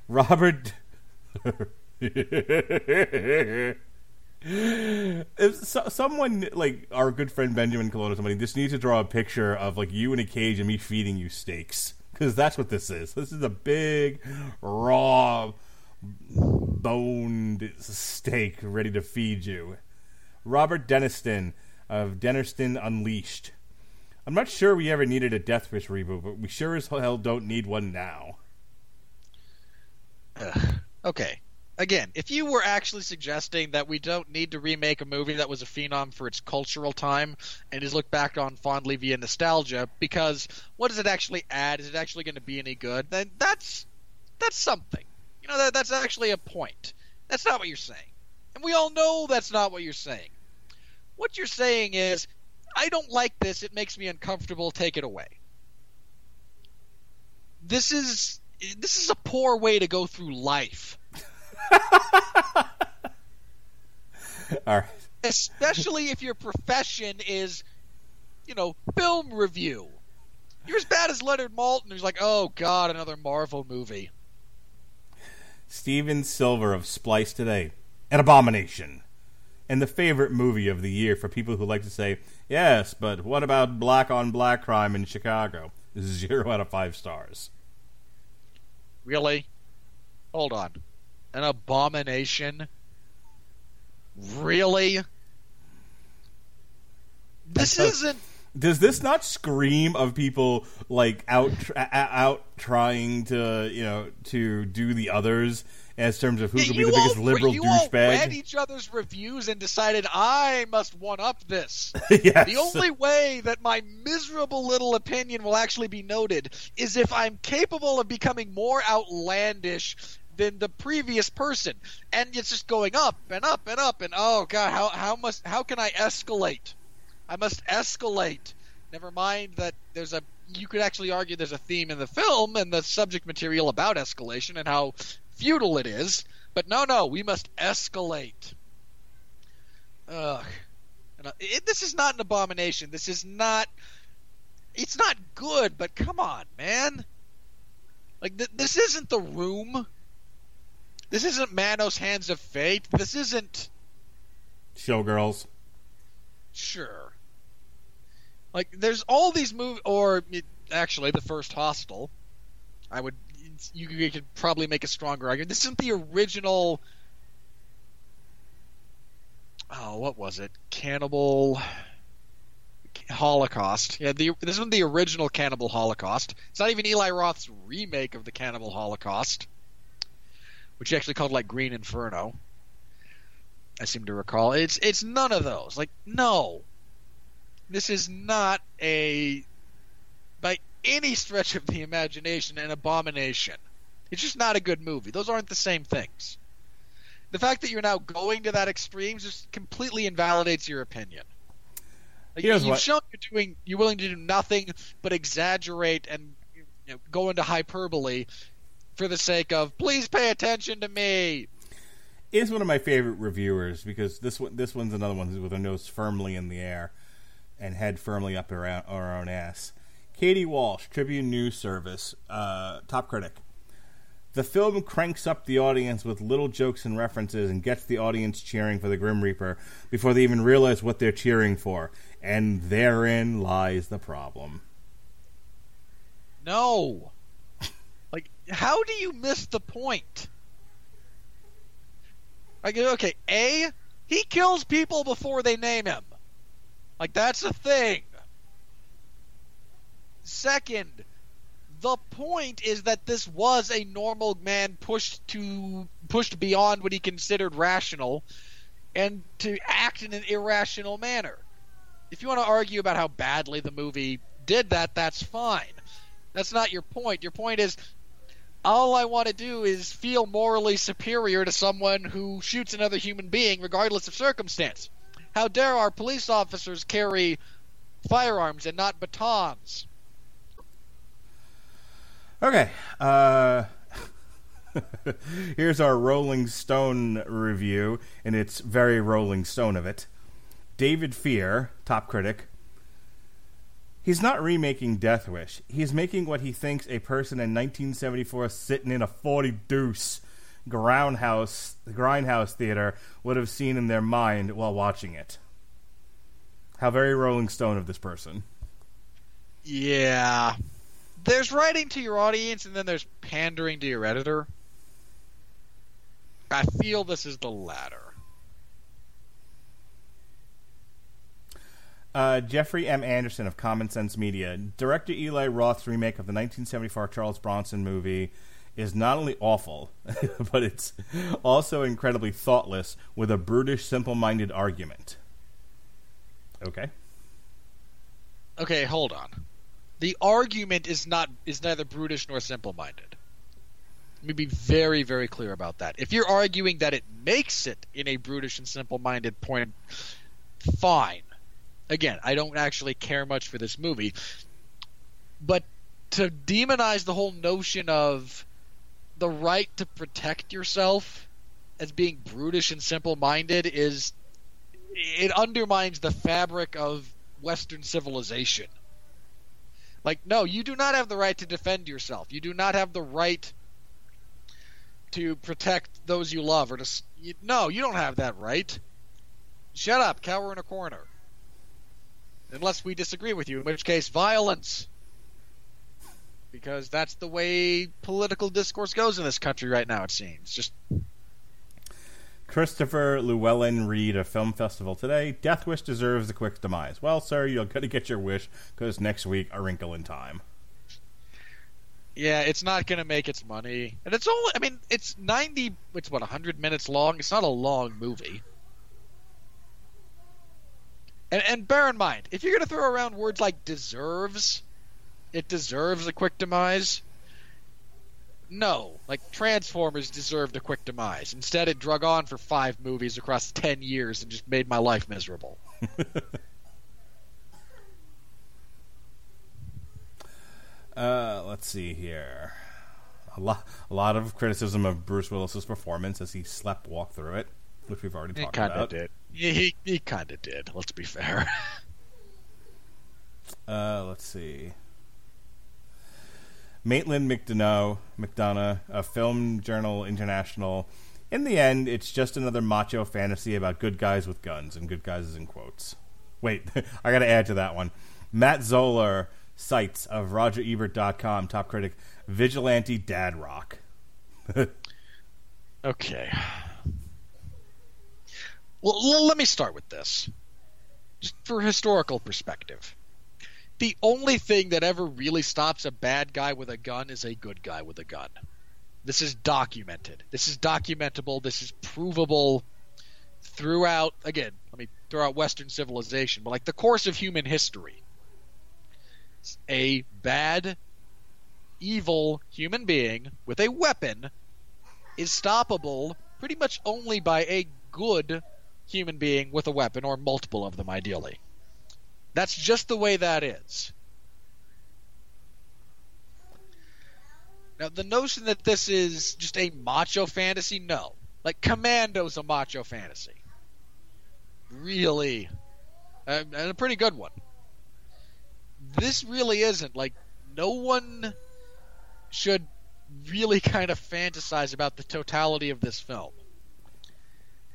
Robert... If someone, like our good friend Benjamin Colonna, somebody just needs to draw a picture of, like, you in a cage and me feeding you steaks, because that's what this is. This is a big, raw, boned steak ready to feed you. Robert Denniston of Denniston Unleashed. I'm not sure we ever needed a Death Wish reboot, but we sure as hell don't need one now. Okay. Again, if you were actually suggesting that we don't need to remake a movie that was a phenom for its cultural time and is looked back on fondly via nostalgia, because what does it actually add? Is it actually going to be any good? Then that's something. You know, that's actually a point. That's not what you're saying. And we all know that's not what you're saying. What you're saying is, I don't like this. It makes me uncomfortable. Take it away. This is... this is a poor way to go through life. All right. Especially if your profession is, you know, film review. You're as bad as Leonard Maltin, who's like, oh, God, another Marvel movie. Steven Silver of Splice Today, an abomination. And the favorite movie of the year for people who like to say, yes, but what about black-on-black crime in Chicago? 0 out of 5 stars. Really? Hold on. An abomination? Really? This isn't... Does this not scream of people like out trying to, you know, to do the others as terms of who could be the biggest liberal douchebag? You all read each other's reviews and decided I must one-up this. Yes. The only way that my miserable little opinion will actually be noted is if I'm capable of becoming more outlandish than the previous person, and it's just going up and up and up and oh God, how can I escalate? I must escalate. Never mind that there's a. You could actually argue there's a theme in the film and the subject material about escalation and how futile it is. But no, we must escalate. Ugh. This is not an abomination. This is not. It's not good. But come on, man. Like this isn't The Room. This isn't Manos Hands of Fate. This isn't. Showgirls. Sure. Like, there's all these movies, or actually, the first Hostel. You could probably make a stronger argument. This isn't the original. Oh, what was it? Cannibal Holocaust. Yeah, this isn't the original Cannibal Holocaust. It's not even Eli Roth's remake of the Cannibal Holocaust, which he actually called like Green Inferno. I seem to recall it's none of those. Like, no, this is not a, by any stretch of the imagination, an abomination. It's just not a good movie. Those aren't the same things. The fact that you're now going to that extreme just completely invalidates your opinion. Like, you've shown you're willing to do nothing but exaggerate and go into hyperbole for the sake of please pay attention to me. Is one of my favorite reviewers because this one's another one who's with her nose firmly in the air and head firmly up around her own ass. Katie Walsh, Tribune News Service, top critic. The film cranks up the audience with little jokes and references and gets the audience cheering for the Grim Reaper before they even realize what they're cheering for. And therein lies the problem. No. Like, how do you miss the point? Like, okay, A, he kills people before they name him. Like, that's a thing. Second, the point is that this was a normal man pushed beyond what he considered rational and to act in an irrational manner. If you want to argue about how badly the movie did that, that's fine. That's not your point. Your point is... all I want to do is feel morally superior to someone who shoots another human being regardless of circumstance. How dare our police officers carry firearms and not batons? Okay. Here's our Rolling Stone review, and it's very Rolling Stone of it. David Fear, top critic. He's not remaking Death Wish. He's making what he thinks a person in 1974 sitting in a 40-deuce grindhouse theater would have seen in their mind while watching it. How very Rolling Stone of this person. Yeah. There's writing to your audience, and then there's pandering to your editor. I feel this is the latter. Jeffrey M. Anderson of Common Sense Media. Director Eli Roth's remake of the 1974 Charles Bronson movie is not only awful, but it's also incredibly thoughtless with a brutish, simple-minded argument. Okay. Okay, hold on. The argument is neither brutish nor simple-minded. Let me be very, very clear about that. If you're arguing that it makes it in a brutish and simple-minded point, fine. Again, I don't actually care much for this movie, but to demonize the whole notion of the right to protect yourself as being brutish and simple-minded is, it undermines the fabric of Western civilization. Like, no, you do not have the right to defend yourself. You do not have the right to protect those you love, or to, no, you don't have that right. Shut up, cower in a corner. Unless we disagree with you, in which case, violence. Because that's the way political discourse goes in this country right now, it seems. Just Christopher Llewellyn Reed of Film Festival today. Death Wish deserves the quick demise. Well, sir, you're going to get your wish, because next week, A Wrinkle in Time. Yeah, it's not going to make its money. And it's only, I mean, it's 90, it's what, 100 minutes long? It's not a long movie. And bear in mind, if you're going to throw around words like deserves, it deserves a quick demise. No. Like, Transformers deserved a quick demise. Instead, it drug on for 5 movies across 10 years and just made my life miserable. Let's see here. A lot of criticism of Bruce Willis's performance as he sleepwalked through it, which we've already talked about. Did. He kind of did, let's be fair. Let's see. Maitland McDonough, a Film Journal International. In the end, it's just another macho fantasy about good guys with guns, and good guys is in quotes. Wait, I got to add to that one. Matt Zoller, Sites of RogerEbert.com, top critic, vigilante dad rock. Okay. Well, let me start with this. Just for historical perspective. The only thing that ever really stops a bad guy with a gun is a good guy with a gun. This is documented. This is documentable. This is provable throughout, again, let me throw out Western civilization, but like the course of human history. It's a bad, evil human being with a weapon is stoppable pretty much only by a good human being with a weapon, or multiple of them, ideally. That's just the way that is. Now, the notion that this is just a macho fantasy, no. Like, Commando's a macho fantasy. Really. And a pretty good one. This really isn't. Like, no one should really kind of fantasize about the totality of this film.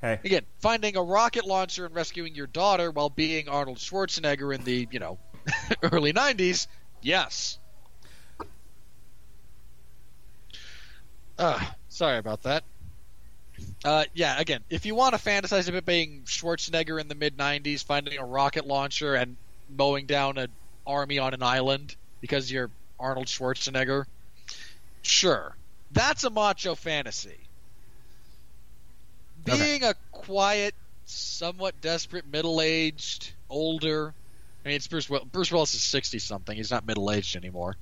Hey. Again, finding a rocket launcher and rescuing your daughter while being Arnold Schwarzenegger in the, early 90s, yes. Sorry about that. Yeah, again, if you want to fantasize about being Schwarzenegger in the mid-90s, finding a rocket launcher and mowing down an army on an island because you're Arnold Schwarzenegger, sure. That's a macho fantasy. Being a quiet, somewhat desperate, middle-aged, older... I mean, it's Bruce Willis is 60-something. He's not middle-aged anymore.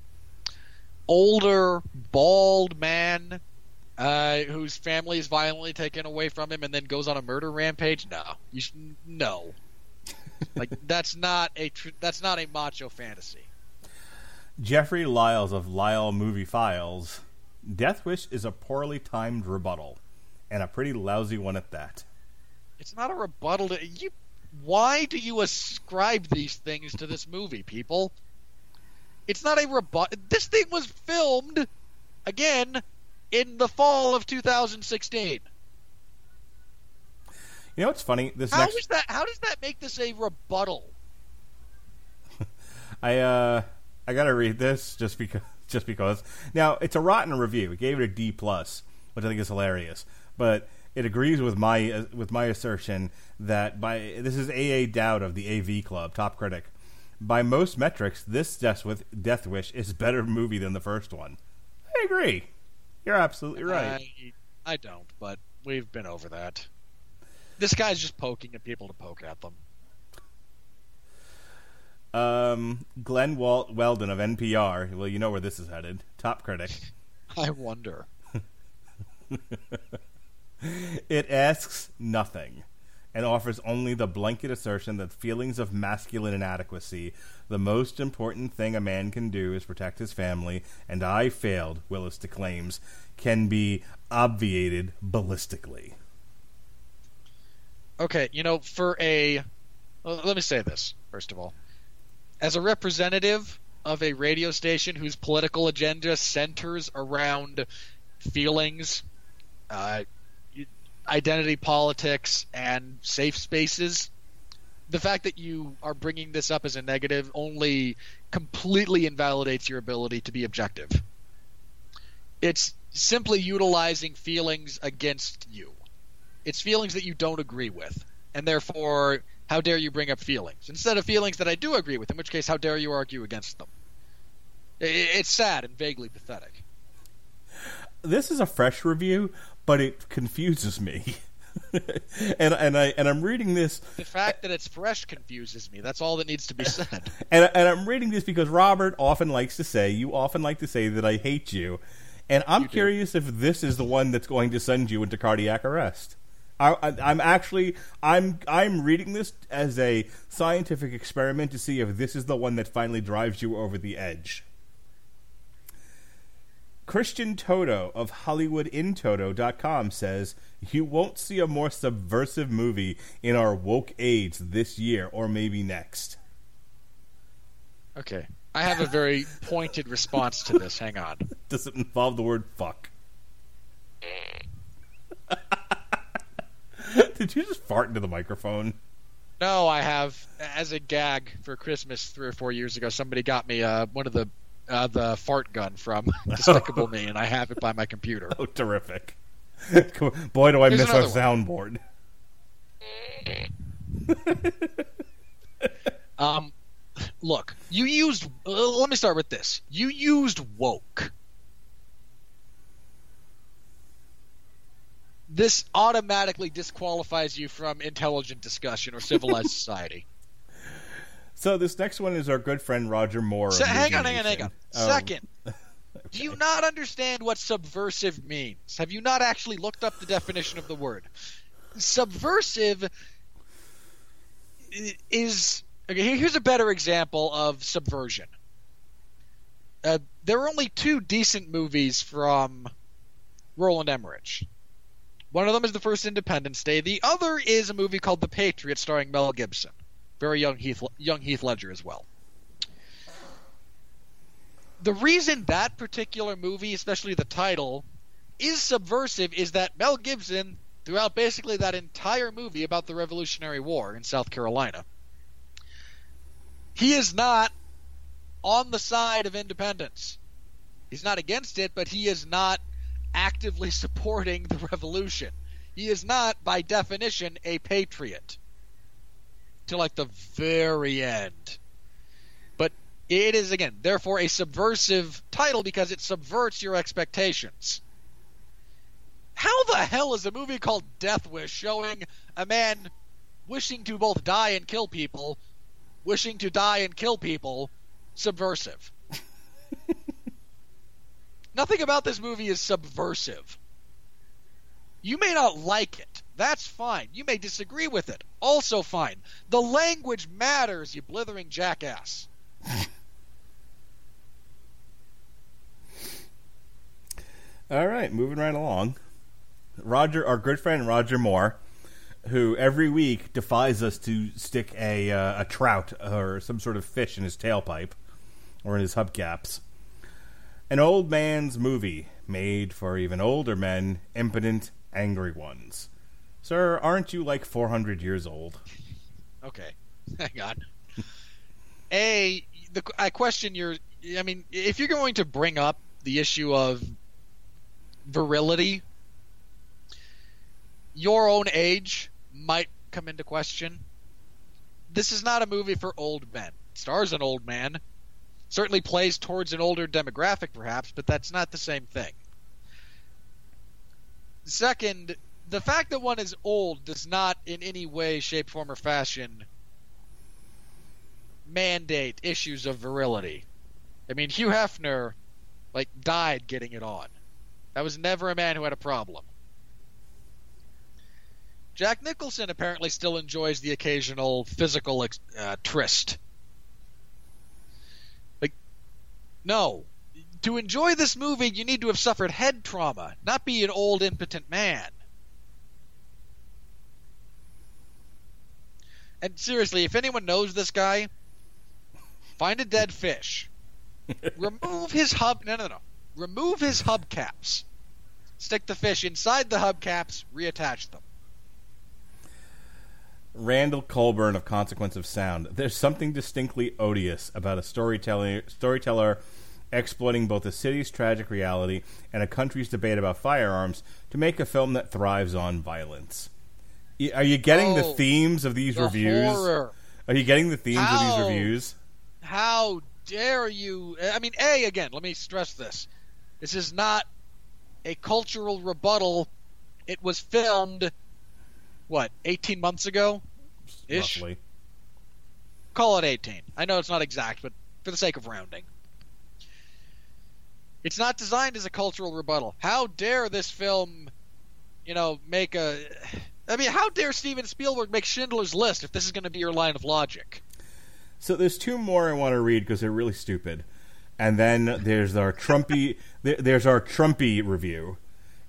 Older, bald man whose family is violently taken away from him and then goes on a murder rampage? No. No. Like, that's not a macho fantasy. Jeffrey Lyles of Lyle Movie Files. Death Wish is a poorly timed rebuttal. And a pretty lousy one at that. It's not a rebuttal to... Why do you ascribe these things to this movie, people? It's not a rebuttal... This thing was filmed, again, in the fall of 2016. You know what's funny? How does that make this a rebuttal? I gotta read this just because. Now, it's a rotten review. It gave it a D+, which I think is hilarious. But it agrees with my assertion that this is A.A. Dowd of the AV Club, top critic. By most metrics, this Death Wish is a better movie than the first one. I agree. You're absolutely right. I don't, but we've been over that. This guy's just poking at people to poke at them. Glenn Weldon of NPR. Well, you know where this is headed. Top critic. I wonder. It asks nothing and offers only the blanket assertion that feelings of masculine inadequacy, the most important thing a man can do is protect his family, and I failed, Willis declaims, can be obviated ballistically. Okay, let me say this, first of all. As a representative of a radio station whose political agenda centers around feelings, identity politics, and safe spaces, the fact that you are bringing this up as a negative only completely invalidates your ability to be objective. It's simply utilizing feelings against you. It's feelings that you don't agree with, and therefore, how dare you bring up feelings? Instead of feelings that I do agree with, in which case, how dare you argue against them? It's sad and vaguely pathetic. This is a fresh review, but it confuses me. I'm reading this. The fact that it's fresh confuses me. That's all that needs to be said. And I'm reading this because Robert often likes to say, you often like to say that I hate you. And I'm curious if this is the one that's going to send you into cardiac arrest. I'm reading this as a scientific experiment to see if this is the one that finally drives you over the edge. Christian Toto of HollywoodInToto.com says, you won't see a more subversive movie in our woke age this year or maybe next. Okay. I have a very pointed response to this. Hang on. Does it involve the word fuck? Did you just fart into the microphone? No, I have. As a gag for Christmas 3 or 4 years ago, somebody got me one of the fart gun from Despicable Me, and I have it by my computer. Oh, terrific. Boy, do I miss our soundboard. Look, you used... let me start with this. You used woke. This automatically disqualifies you from intelligent discussion or civilized society. So this next one is our good friend Roger Moore. Hang on. Second, okay. Do you not understand what subversive means? Have you not actually looked up the definition of the word? Subversive is... Okay, here's a better example of subversion. There are only 2 decent movies from Roland Emmerich. One of them is the first Independence Day. The other is a movie called The Patriot starring Mel Gibson. Very young Heath Ledger as well. The reason that particular movie, especially the title, is subversive is that Mel Gibson, throughout basically that entire movie about the Revolutionary War in South Carolina, he is not on the side of independence. He's not against it, but he is not actively supporting the revolution. He is not, by definition, a patriot. Till like the very end. But it is, again, therefore a subversive title because it subverts your expectations. How the hell is a movie called Death Wish showing a man wishing to both die and kill people, subversive? Nothing about this movie is subversive. You may not like it. That's fine. You may disagree with it. Also fine. The language matters, you blithering jackass. All right, moving right along. Roger, our good friend Roger Moore, who every week defies us to stick a trout or some sort of fish in his tailpipe or in his hubcaps. An old man's movie made for even older men, impotent, angry ones. Sir, aren't you like 400 years old? Okay. Hang on. I question your... I mean, if you're going to bring up the issue of virility, your own age might come into question. This is not a movie for old men. It stars an old man. Certainly plays towards an older demographic, perhaps, but that's not the same thing. Second... the fact that one is old does not in any way, shape, form, or fashion mandate issues of virility. I mean, Hugh Hefner, died getting it on. That was never a man who had a problem. Jack Nicholson apparently still enjoys the occasional physical tryst. Like, no. To enjoy this movie, you need to have suffered head trauma, not be an old, impotent man. And seriously, if anyone knows this guy, find a dead fish. Remove his hub... No. Remove his hubcaps. Stick the fish inside the hubcaps, reattach them. Randall Colburn of Consequence of Sound. There's something distinctly odious about a storyteller exploiting both a city's tragic reality and a country's debate about firearms to make a film that thrives on violence. Are you getting the themes of these reviews? Horror. Are you getting the themes of these reviews? How dare you? I mean, again, let me stress this. This is not a cultural rebuttal. It was filmed, 18 months ago? Ish? Roughly. Call it 18. I know it's not exact, but for the sake of rounding. It's not designed as a cultural rebuttal. How dare this film, make a... I mean, how dare Steven Spielberg make Schindler's List if this is going to be your line of logic? So there's two more I want to read because they're really stupid. And then there's our Trumpy... there's our Trumpy review.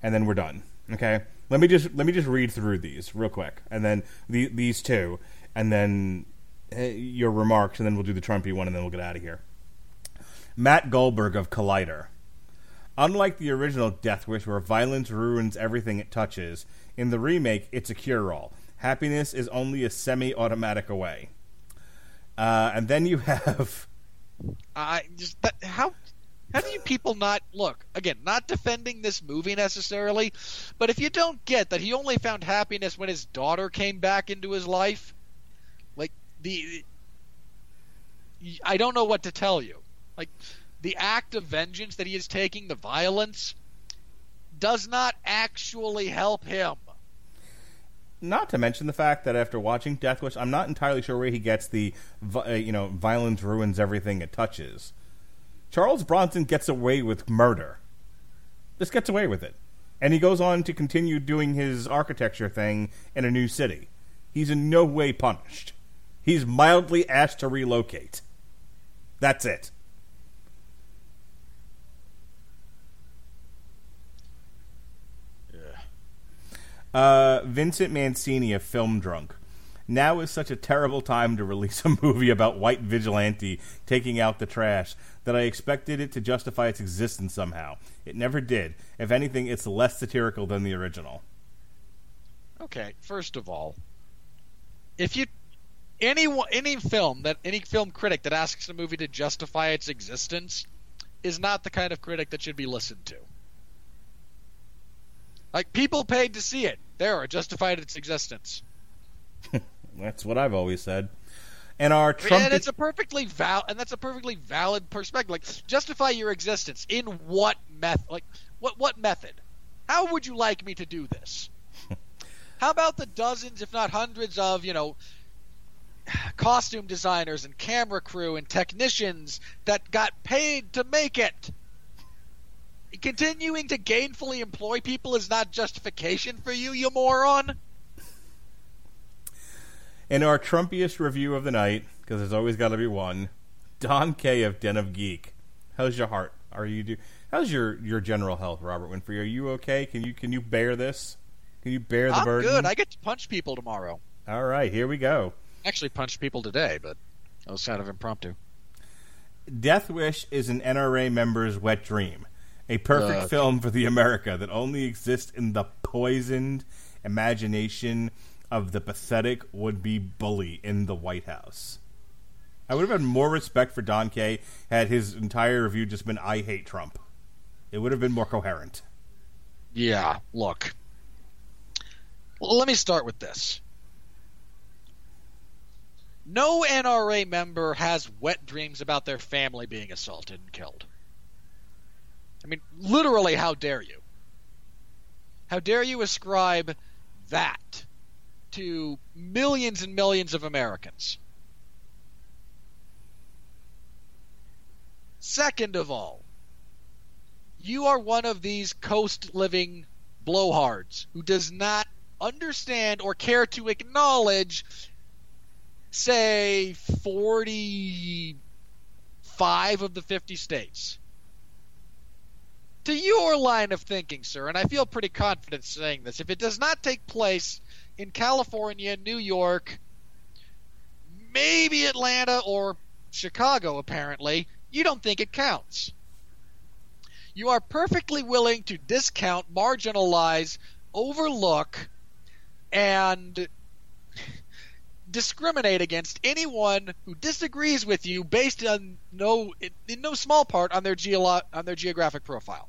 And then we're done. Okay? Let me just read through these real quick, and then these two, and then your remarks, and then we'll do the Trumpy one, and then we'll get out of here. Matt Goldberg of Collider. Unlike the original Death Wish, where violence ruins everything it touches, in the remake, it's a cure-all. Happiness is only a semi-automatic away. And then you have... How do you people not... Look, again, not defending this movie necessarily, but if you don't get that he only found happiness when his daughter came back into his life, I don't know what to tell you. Like, the act of vengeance that he is taking, the violence, does not actually help him. Not to mention the fact that after watching Death Wish, I'm not entirely sure where he gets the, violence ruins everything it touches. Charles Bronson gets away with murder. Just gets away with it. And he goes on to continue doing his architecture thing in a new city. He's in no way punished. He's mildly asked to relocate. That's it. Yeah. Vincent Mancini of Film Drunk. Now is such a terrible time to release a movie about white vigilante taking out the trash that I expected it to justify its existence somehow. It never did. If anything, it's less satirical than the original. Okay, first of all, if you any film critic that asks a movie to justify its existence is not the kind of critic that should be listened to. Like, people paid to see it. There, it justified its existence. That's what I've always said. And our Trump and it's a perfectly valid perspective. Like, justify your existence in what method? Like, what method? How would you like me to do this? How about the dozens, if not hundreds, of costume designers and camera crew and technicians that got paid to make it? Continuing to gainfully employ people is not justification for you, you moron. In our Trumpiest review of the night, because there's always got to be one, Don K. of Den of Geek. How's your heart? How's your general health, Robert Winfrey? Are you okay? Can you bear this? Can you bear the burden? I'm good. I get to punch people tomorrow. All right, here we go. I actually punched people today, but that was kind of impromptu. Death Wish is an NRA member's wet dream, a perfect film for the America that only exists in the poisoned imagination of the pathetic would-be bully in the White House. I would have had more respect for Don K had his entire review just been, I hate Trump. It would have been more coherent. Yeah, look. Well, let me start with this. No NRA member has wet dreams about their family being assaulted and killed. I mean, literally, how dare you? How dare you ascribe that to millions and millions of Americans? Second of all, you are one of these coast-living blowhards who does not understand or care to acknowledge, say, 45 of the 50 states. To your line of thinking, sir, and I feel pretty confident saying this, if it does not take place in California, New York, maybe Atlanta or Chicago, apparently, you don't think it counts. You are perfectly willing to discount, marginalize, overlook, and discriminate against anyone who disagrees with you based on in no small part on their geographic profile.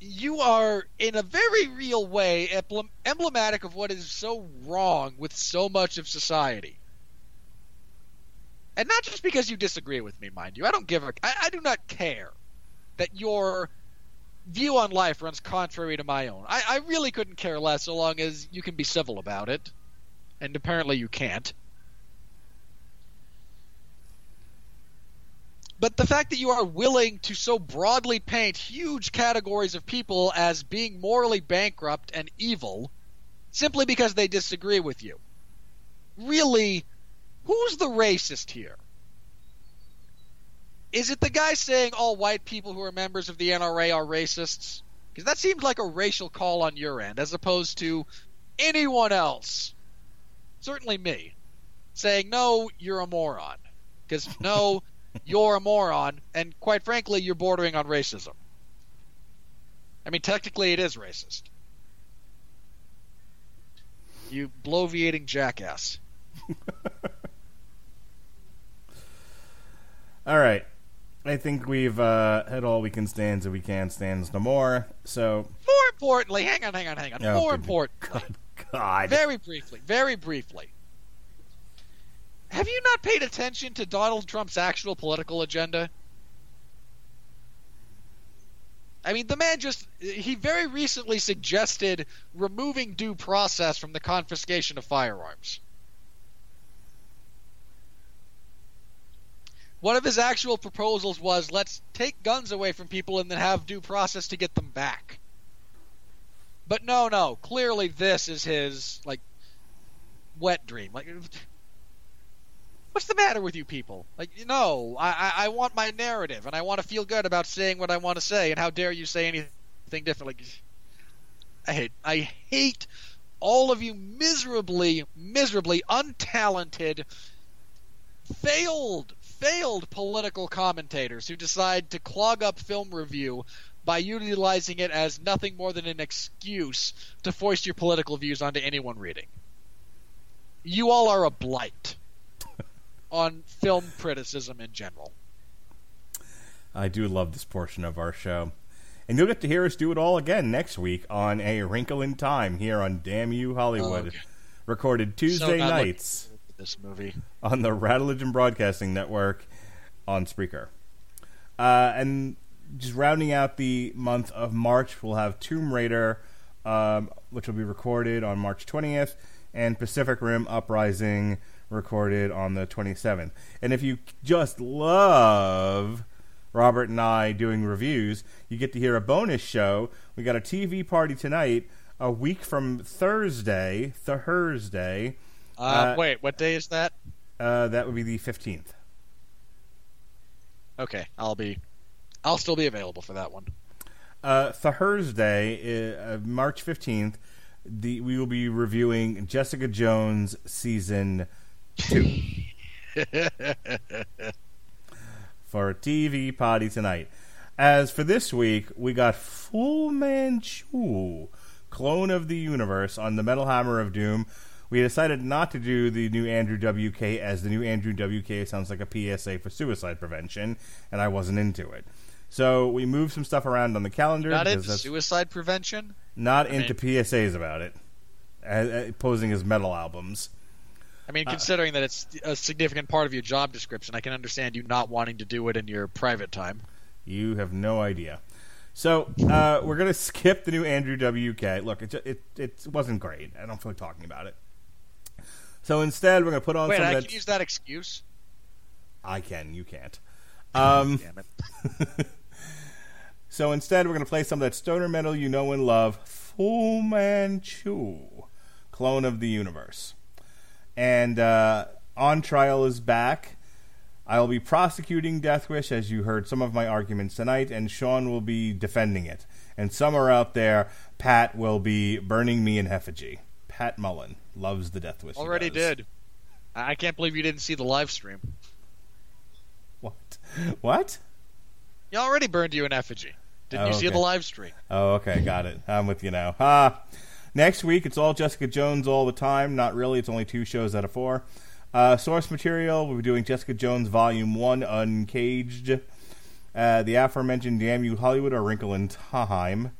You are, in a very real way, emblematic of what is so wrong with so much of society. And not just because you disagree with me, mind you. I don't give a... I do not care that your view on life runs contrary to my own. I really couldn't care less so long as you can be civil about it. And apparently you can't. But the fact that you are willing to so broadly paint huge categories of people as being morally bankrupt and evil simply because they disagree with you. Really, who's the racist here? Is it the guy saying all white people who are members of the NRA are racists? Because that seemed like a racial call on your end, as opposed to anyone else. Certainly me. Saying, no, you're a moron. Because, no... You're a moron, and quite frankly, you're bordering on racism. I mean, technically, it is racist. You bloviating jackass. All right. I think we've had all we can stand, so we can't stand no more. So, more importantly, hang on. Oh, more importantly. God. Very briefly. Have you not paid attention to Donald Trump's actual political agenda? I mean, the man he very recently suggested removing due process from the confiscation of firearms. One of his actual proposals was, let's take guns away from people and then have due process to get them back. But no, clearly this is his, like, wet dream. Like... What's the matter with you people? Like, no, I want my narrative, and I want to feel good about saying what I want to say, and how dare you say anything different? Like, I hate all of you miserably untalented, failed political commentators who decide to clog up film review by utilizing it as nothing more than an excuse to foist your political views onto anyone reading. You all are a blight on film criticism in general. I do love this portion of our show. And you'll get to hear us do it all again next week on A Wrinkle in Time here on Damn You Hollywood. Oh, okay. Recorded Tuesday nights this movie on the Rattlegion Broadcasting Network on Spreaker. And just rounding out the month of March, we'll have Tomb Raider, which will be recorded on March 20th, and Pacific Rim Uprising, recorded on the 27th. And if you just love Robert and I doing reviews, you get to hear a bonus show. We got a TV party tonight, a week from Thursday. Wait, what day is that? That would be the 15th. Okay, I'll still be available for that one. Thursday, March 15th, we will be reviewing Jessica Jones Season 2 for a TV potty tonight. As for this week, we got Fu Manchu, Clone of the Universe, on the Metal Hammer of Doom. We decided not to do the new Andrew W.K., as the new Andrew W.K. sounds like a PSA for suicide prevention, and I wasn't into it. So we moved some stuff around on the calendar. Not into suicide prevention? Not into PSAs about it, posing as metal albums. I mean, considering that it's a significant part of your job description, I can understand you not wanting to do it in your private time. You have no idea. So we're going to skip the new Andrew W.K. Look, it wasn't great. I don't feel like talking about it. So instead, we're going to put on some... Wait, I can use that excuse? I can. You can't. Damn it. So instead, we're going to play some of that stoner metal you know and love, Fu Manchu, Clone of the Universe. And On Trial is back. I'll be prosecuting Death Wish, as you heard some of my arguments tonight, and Sean will be defending it. And somewhere out there, Pat will be burning me in effigy. Pat Mullen loves the Death Wish. Already did. I can't believe you didn't see the live stream. What? You already burned you in effigy. Didn't you see the live stream? Oh, okay. Got it. I'm with you now. Next week, it's all Jessica Jones all the time. Not really. It's only 2 shows out of 4. Source material, we'll be doing Jessica Jones Volume 1, Uncaged. The aforementioned Damn You Hollywood, A Wrinkle in Time.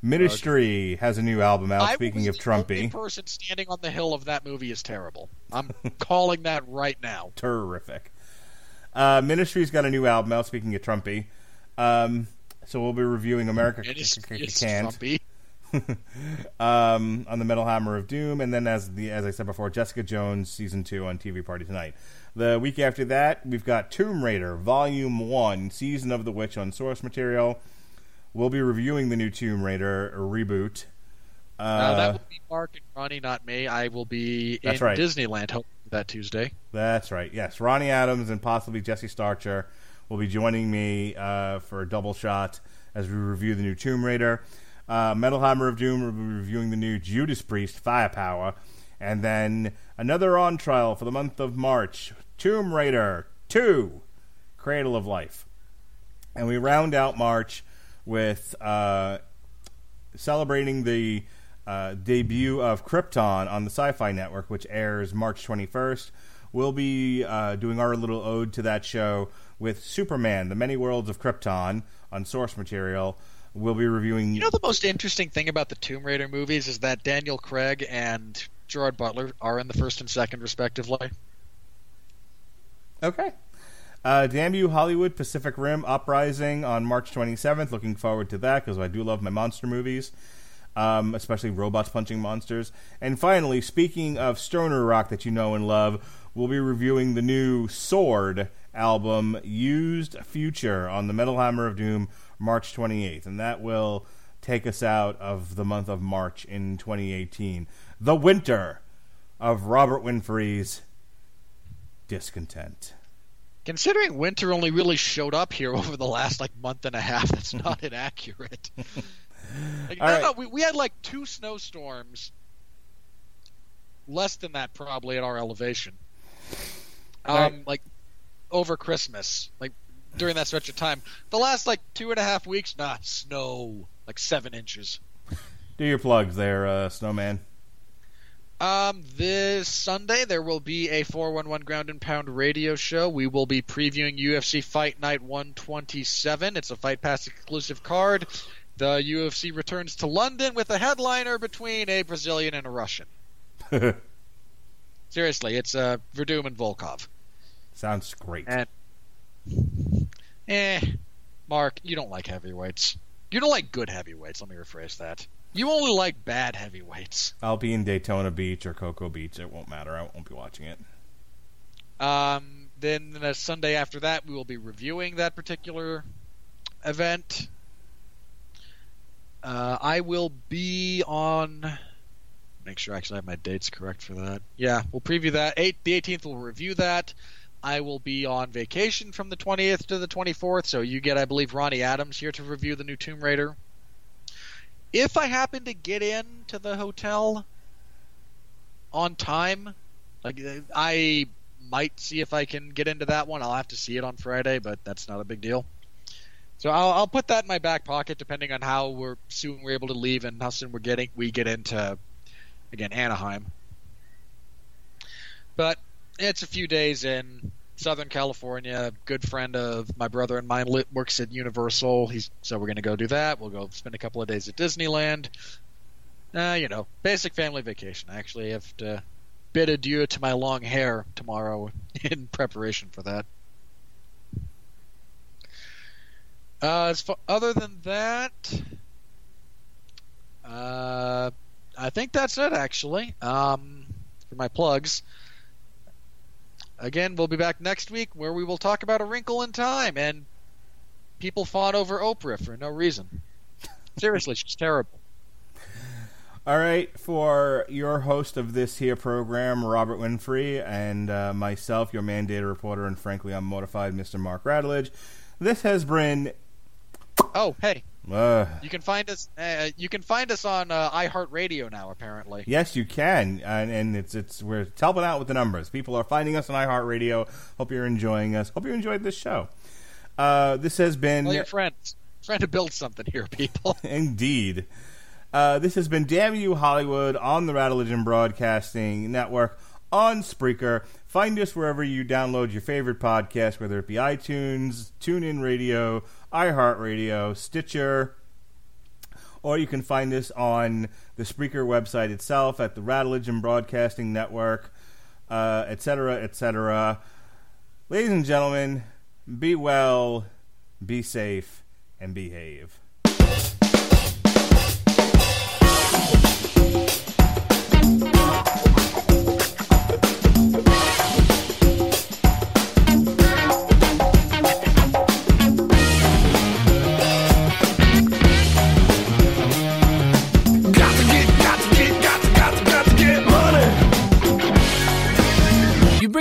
Ministry has a new album out, speaking of Trumpy. The only person standing on the hill of that movie is terrible. I'm calling that right now. Terrific. Ministry's got a new album out, speaking of Trumpy. So we'll be reviewing America Can't. On the Metal Hammer of Doom, and then as I said before, Jessica Jones Season 2 on TV Party Tonight. The week after that, we've got Tomb Raider Volume 1, Season of the Witch on source material. We'll be reviewing the new Tomb Raider reboot. That will be Mark and Ronnie, not me. I will be in Disneyland hopefully that Tuesday. That's right, yes. Ronnie Adams and possibly Jesse Starcher will be joining me for a double shot as we review the new Tomb Raider. Metal Hammer of Doom will be reviewing the new Judas Priest, Firepower. And then another On Trial for the month of March, Tomb Raider 2, Cradle of Life. And we round out March with celebrating the debut of Krypton on the Sci-Fi Network, which airs March 21st. We'll be doing our little ode to that show with Superman, The Many Worlds of Krypton on source material. We'll be reviewing... You know, the most interesting thing about the Tomb Raider movies is that Daniel Craig and Gerard Butler are in the first and second, respectively. Okay. Damn You, Hollywood, Pacific Rim, Uprising on March 27th. Looking forward to that, because I do love my monster movies, especially robots punching monsters. And finally, speaking of stoner rock that you know and love, we'll be reviewing the new Sword album, Used Future, on the Metal Hammer of Doom, March 28th, and that will take us out of the month of March in 2018. The winter of Robert Winfrey's discontent. Considering winter only really showed up here over the last month and a half, that's not inaccurate. We had 2 snowstorms, less than that probably at our elevation. Over Christmas, during that stretch of time. The last 2.5 weeks, snow, 7 inches. Do your plugs there, Snowman. This Sunday there will be a 411 Ground and Pound radio show. We will be previewing UFC Fight Night 127. It's a Fight Pass exclusive card. The UFC returns to London with a headliner between a Brazilian and a Russian. Seriously, it's Verdum and Volkov. Sounds great. And Mark, you don't like heavyweights. You don't like good heavyweights, let me rephrase that. You only like bad heavyweights. I'll be in Daytona Beach or Cocoa Beach. It won't matter. I won't be watching it. Then the Sunday after that, we will be reviewing that particular event. I will be on... Make sure I actually have my dates correct for that. Yeah, we'll preview that. The 18th, we'll review that. I will be on vacation from the 20th to the 24th, so you get, I believe, Ronnie Adams here to review the new Tomb Raider. If I happen to get in to the hotel on time, I might see if I can get into that one. I'll have to see it on Friday, but that's not a big deal. So I'll put that in my back pocket, depending on how soon we're able to leave and how soon we get into, again, Anaheim. But... It's a few days in Southern California. A good friend of my brother and mine works at Universal. So we're going to go do that. We'll go spend a couple of days at Disneyland. Basic family vacation. I actually have to bid adieu to my long hair tomorrow in preparation for that. Other than that, I think that's it, actually, for my plugs. Again, we'll be back next week where we will talk about A Wrinkle in Time and People fought over Oprah for no reason. Seriously, she's terrible. All right, for your host of this here program, Robert Winfrey, and myself, your mandated reporter, and frankly, I'm mortified, Mr. Mark Rattledge, this has been... Oh, hey. You can find us on iHeartRadio now, apparently. Yes, you can, and it's we're helping out with the numbers. People are finding us on iHeartRadio. Hope you're enjoying us. Hope you enjoyed this show. This has been... All your friends. Trying to build something here, people. Indeed. This has been Damn You Hollywood on the Rattledge Broadcasting Network on Spreaker. Find us wherever you download your favorite podcast, whether it be iTunes, TuneIn Radio, iHeartRadio, Stitcher, or you can find us on the Spreaker website itself at the Rattledge Broadcasting Network, etc., etc. Ladies and gentlemen, be well, be safe, and behave.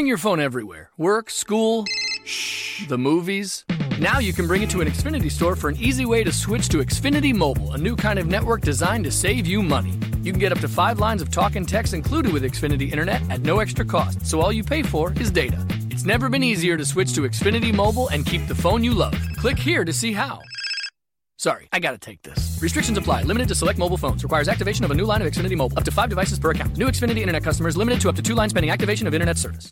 Your phone everywhere. Work, school, the movies. Now you can bring it to an Xfinity store for an easy way to switch to Xfinity Mobile, a new kind of network designed to save you money. You can get up to 5 lines of talk and text included with Xfinity Internet at no extra cost, so all you pay for is data. It's never been easier to switch to Xfinity Mobile and keep the phone you love. Click here to see how. Sorry, I gotta take this. Restrictions apply. Limited to select mobile phones. Requires activation of a new line of Xfinity Mobile. Up to 5 devices per account. New Xfinity Internet customers limited to up to 2 lines pending activation of Internet service.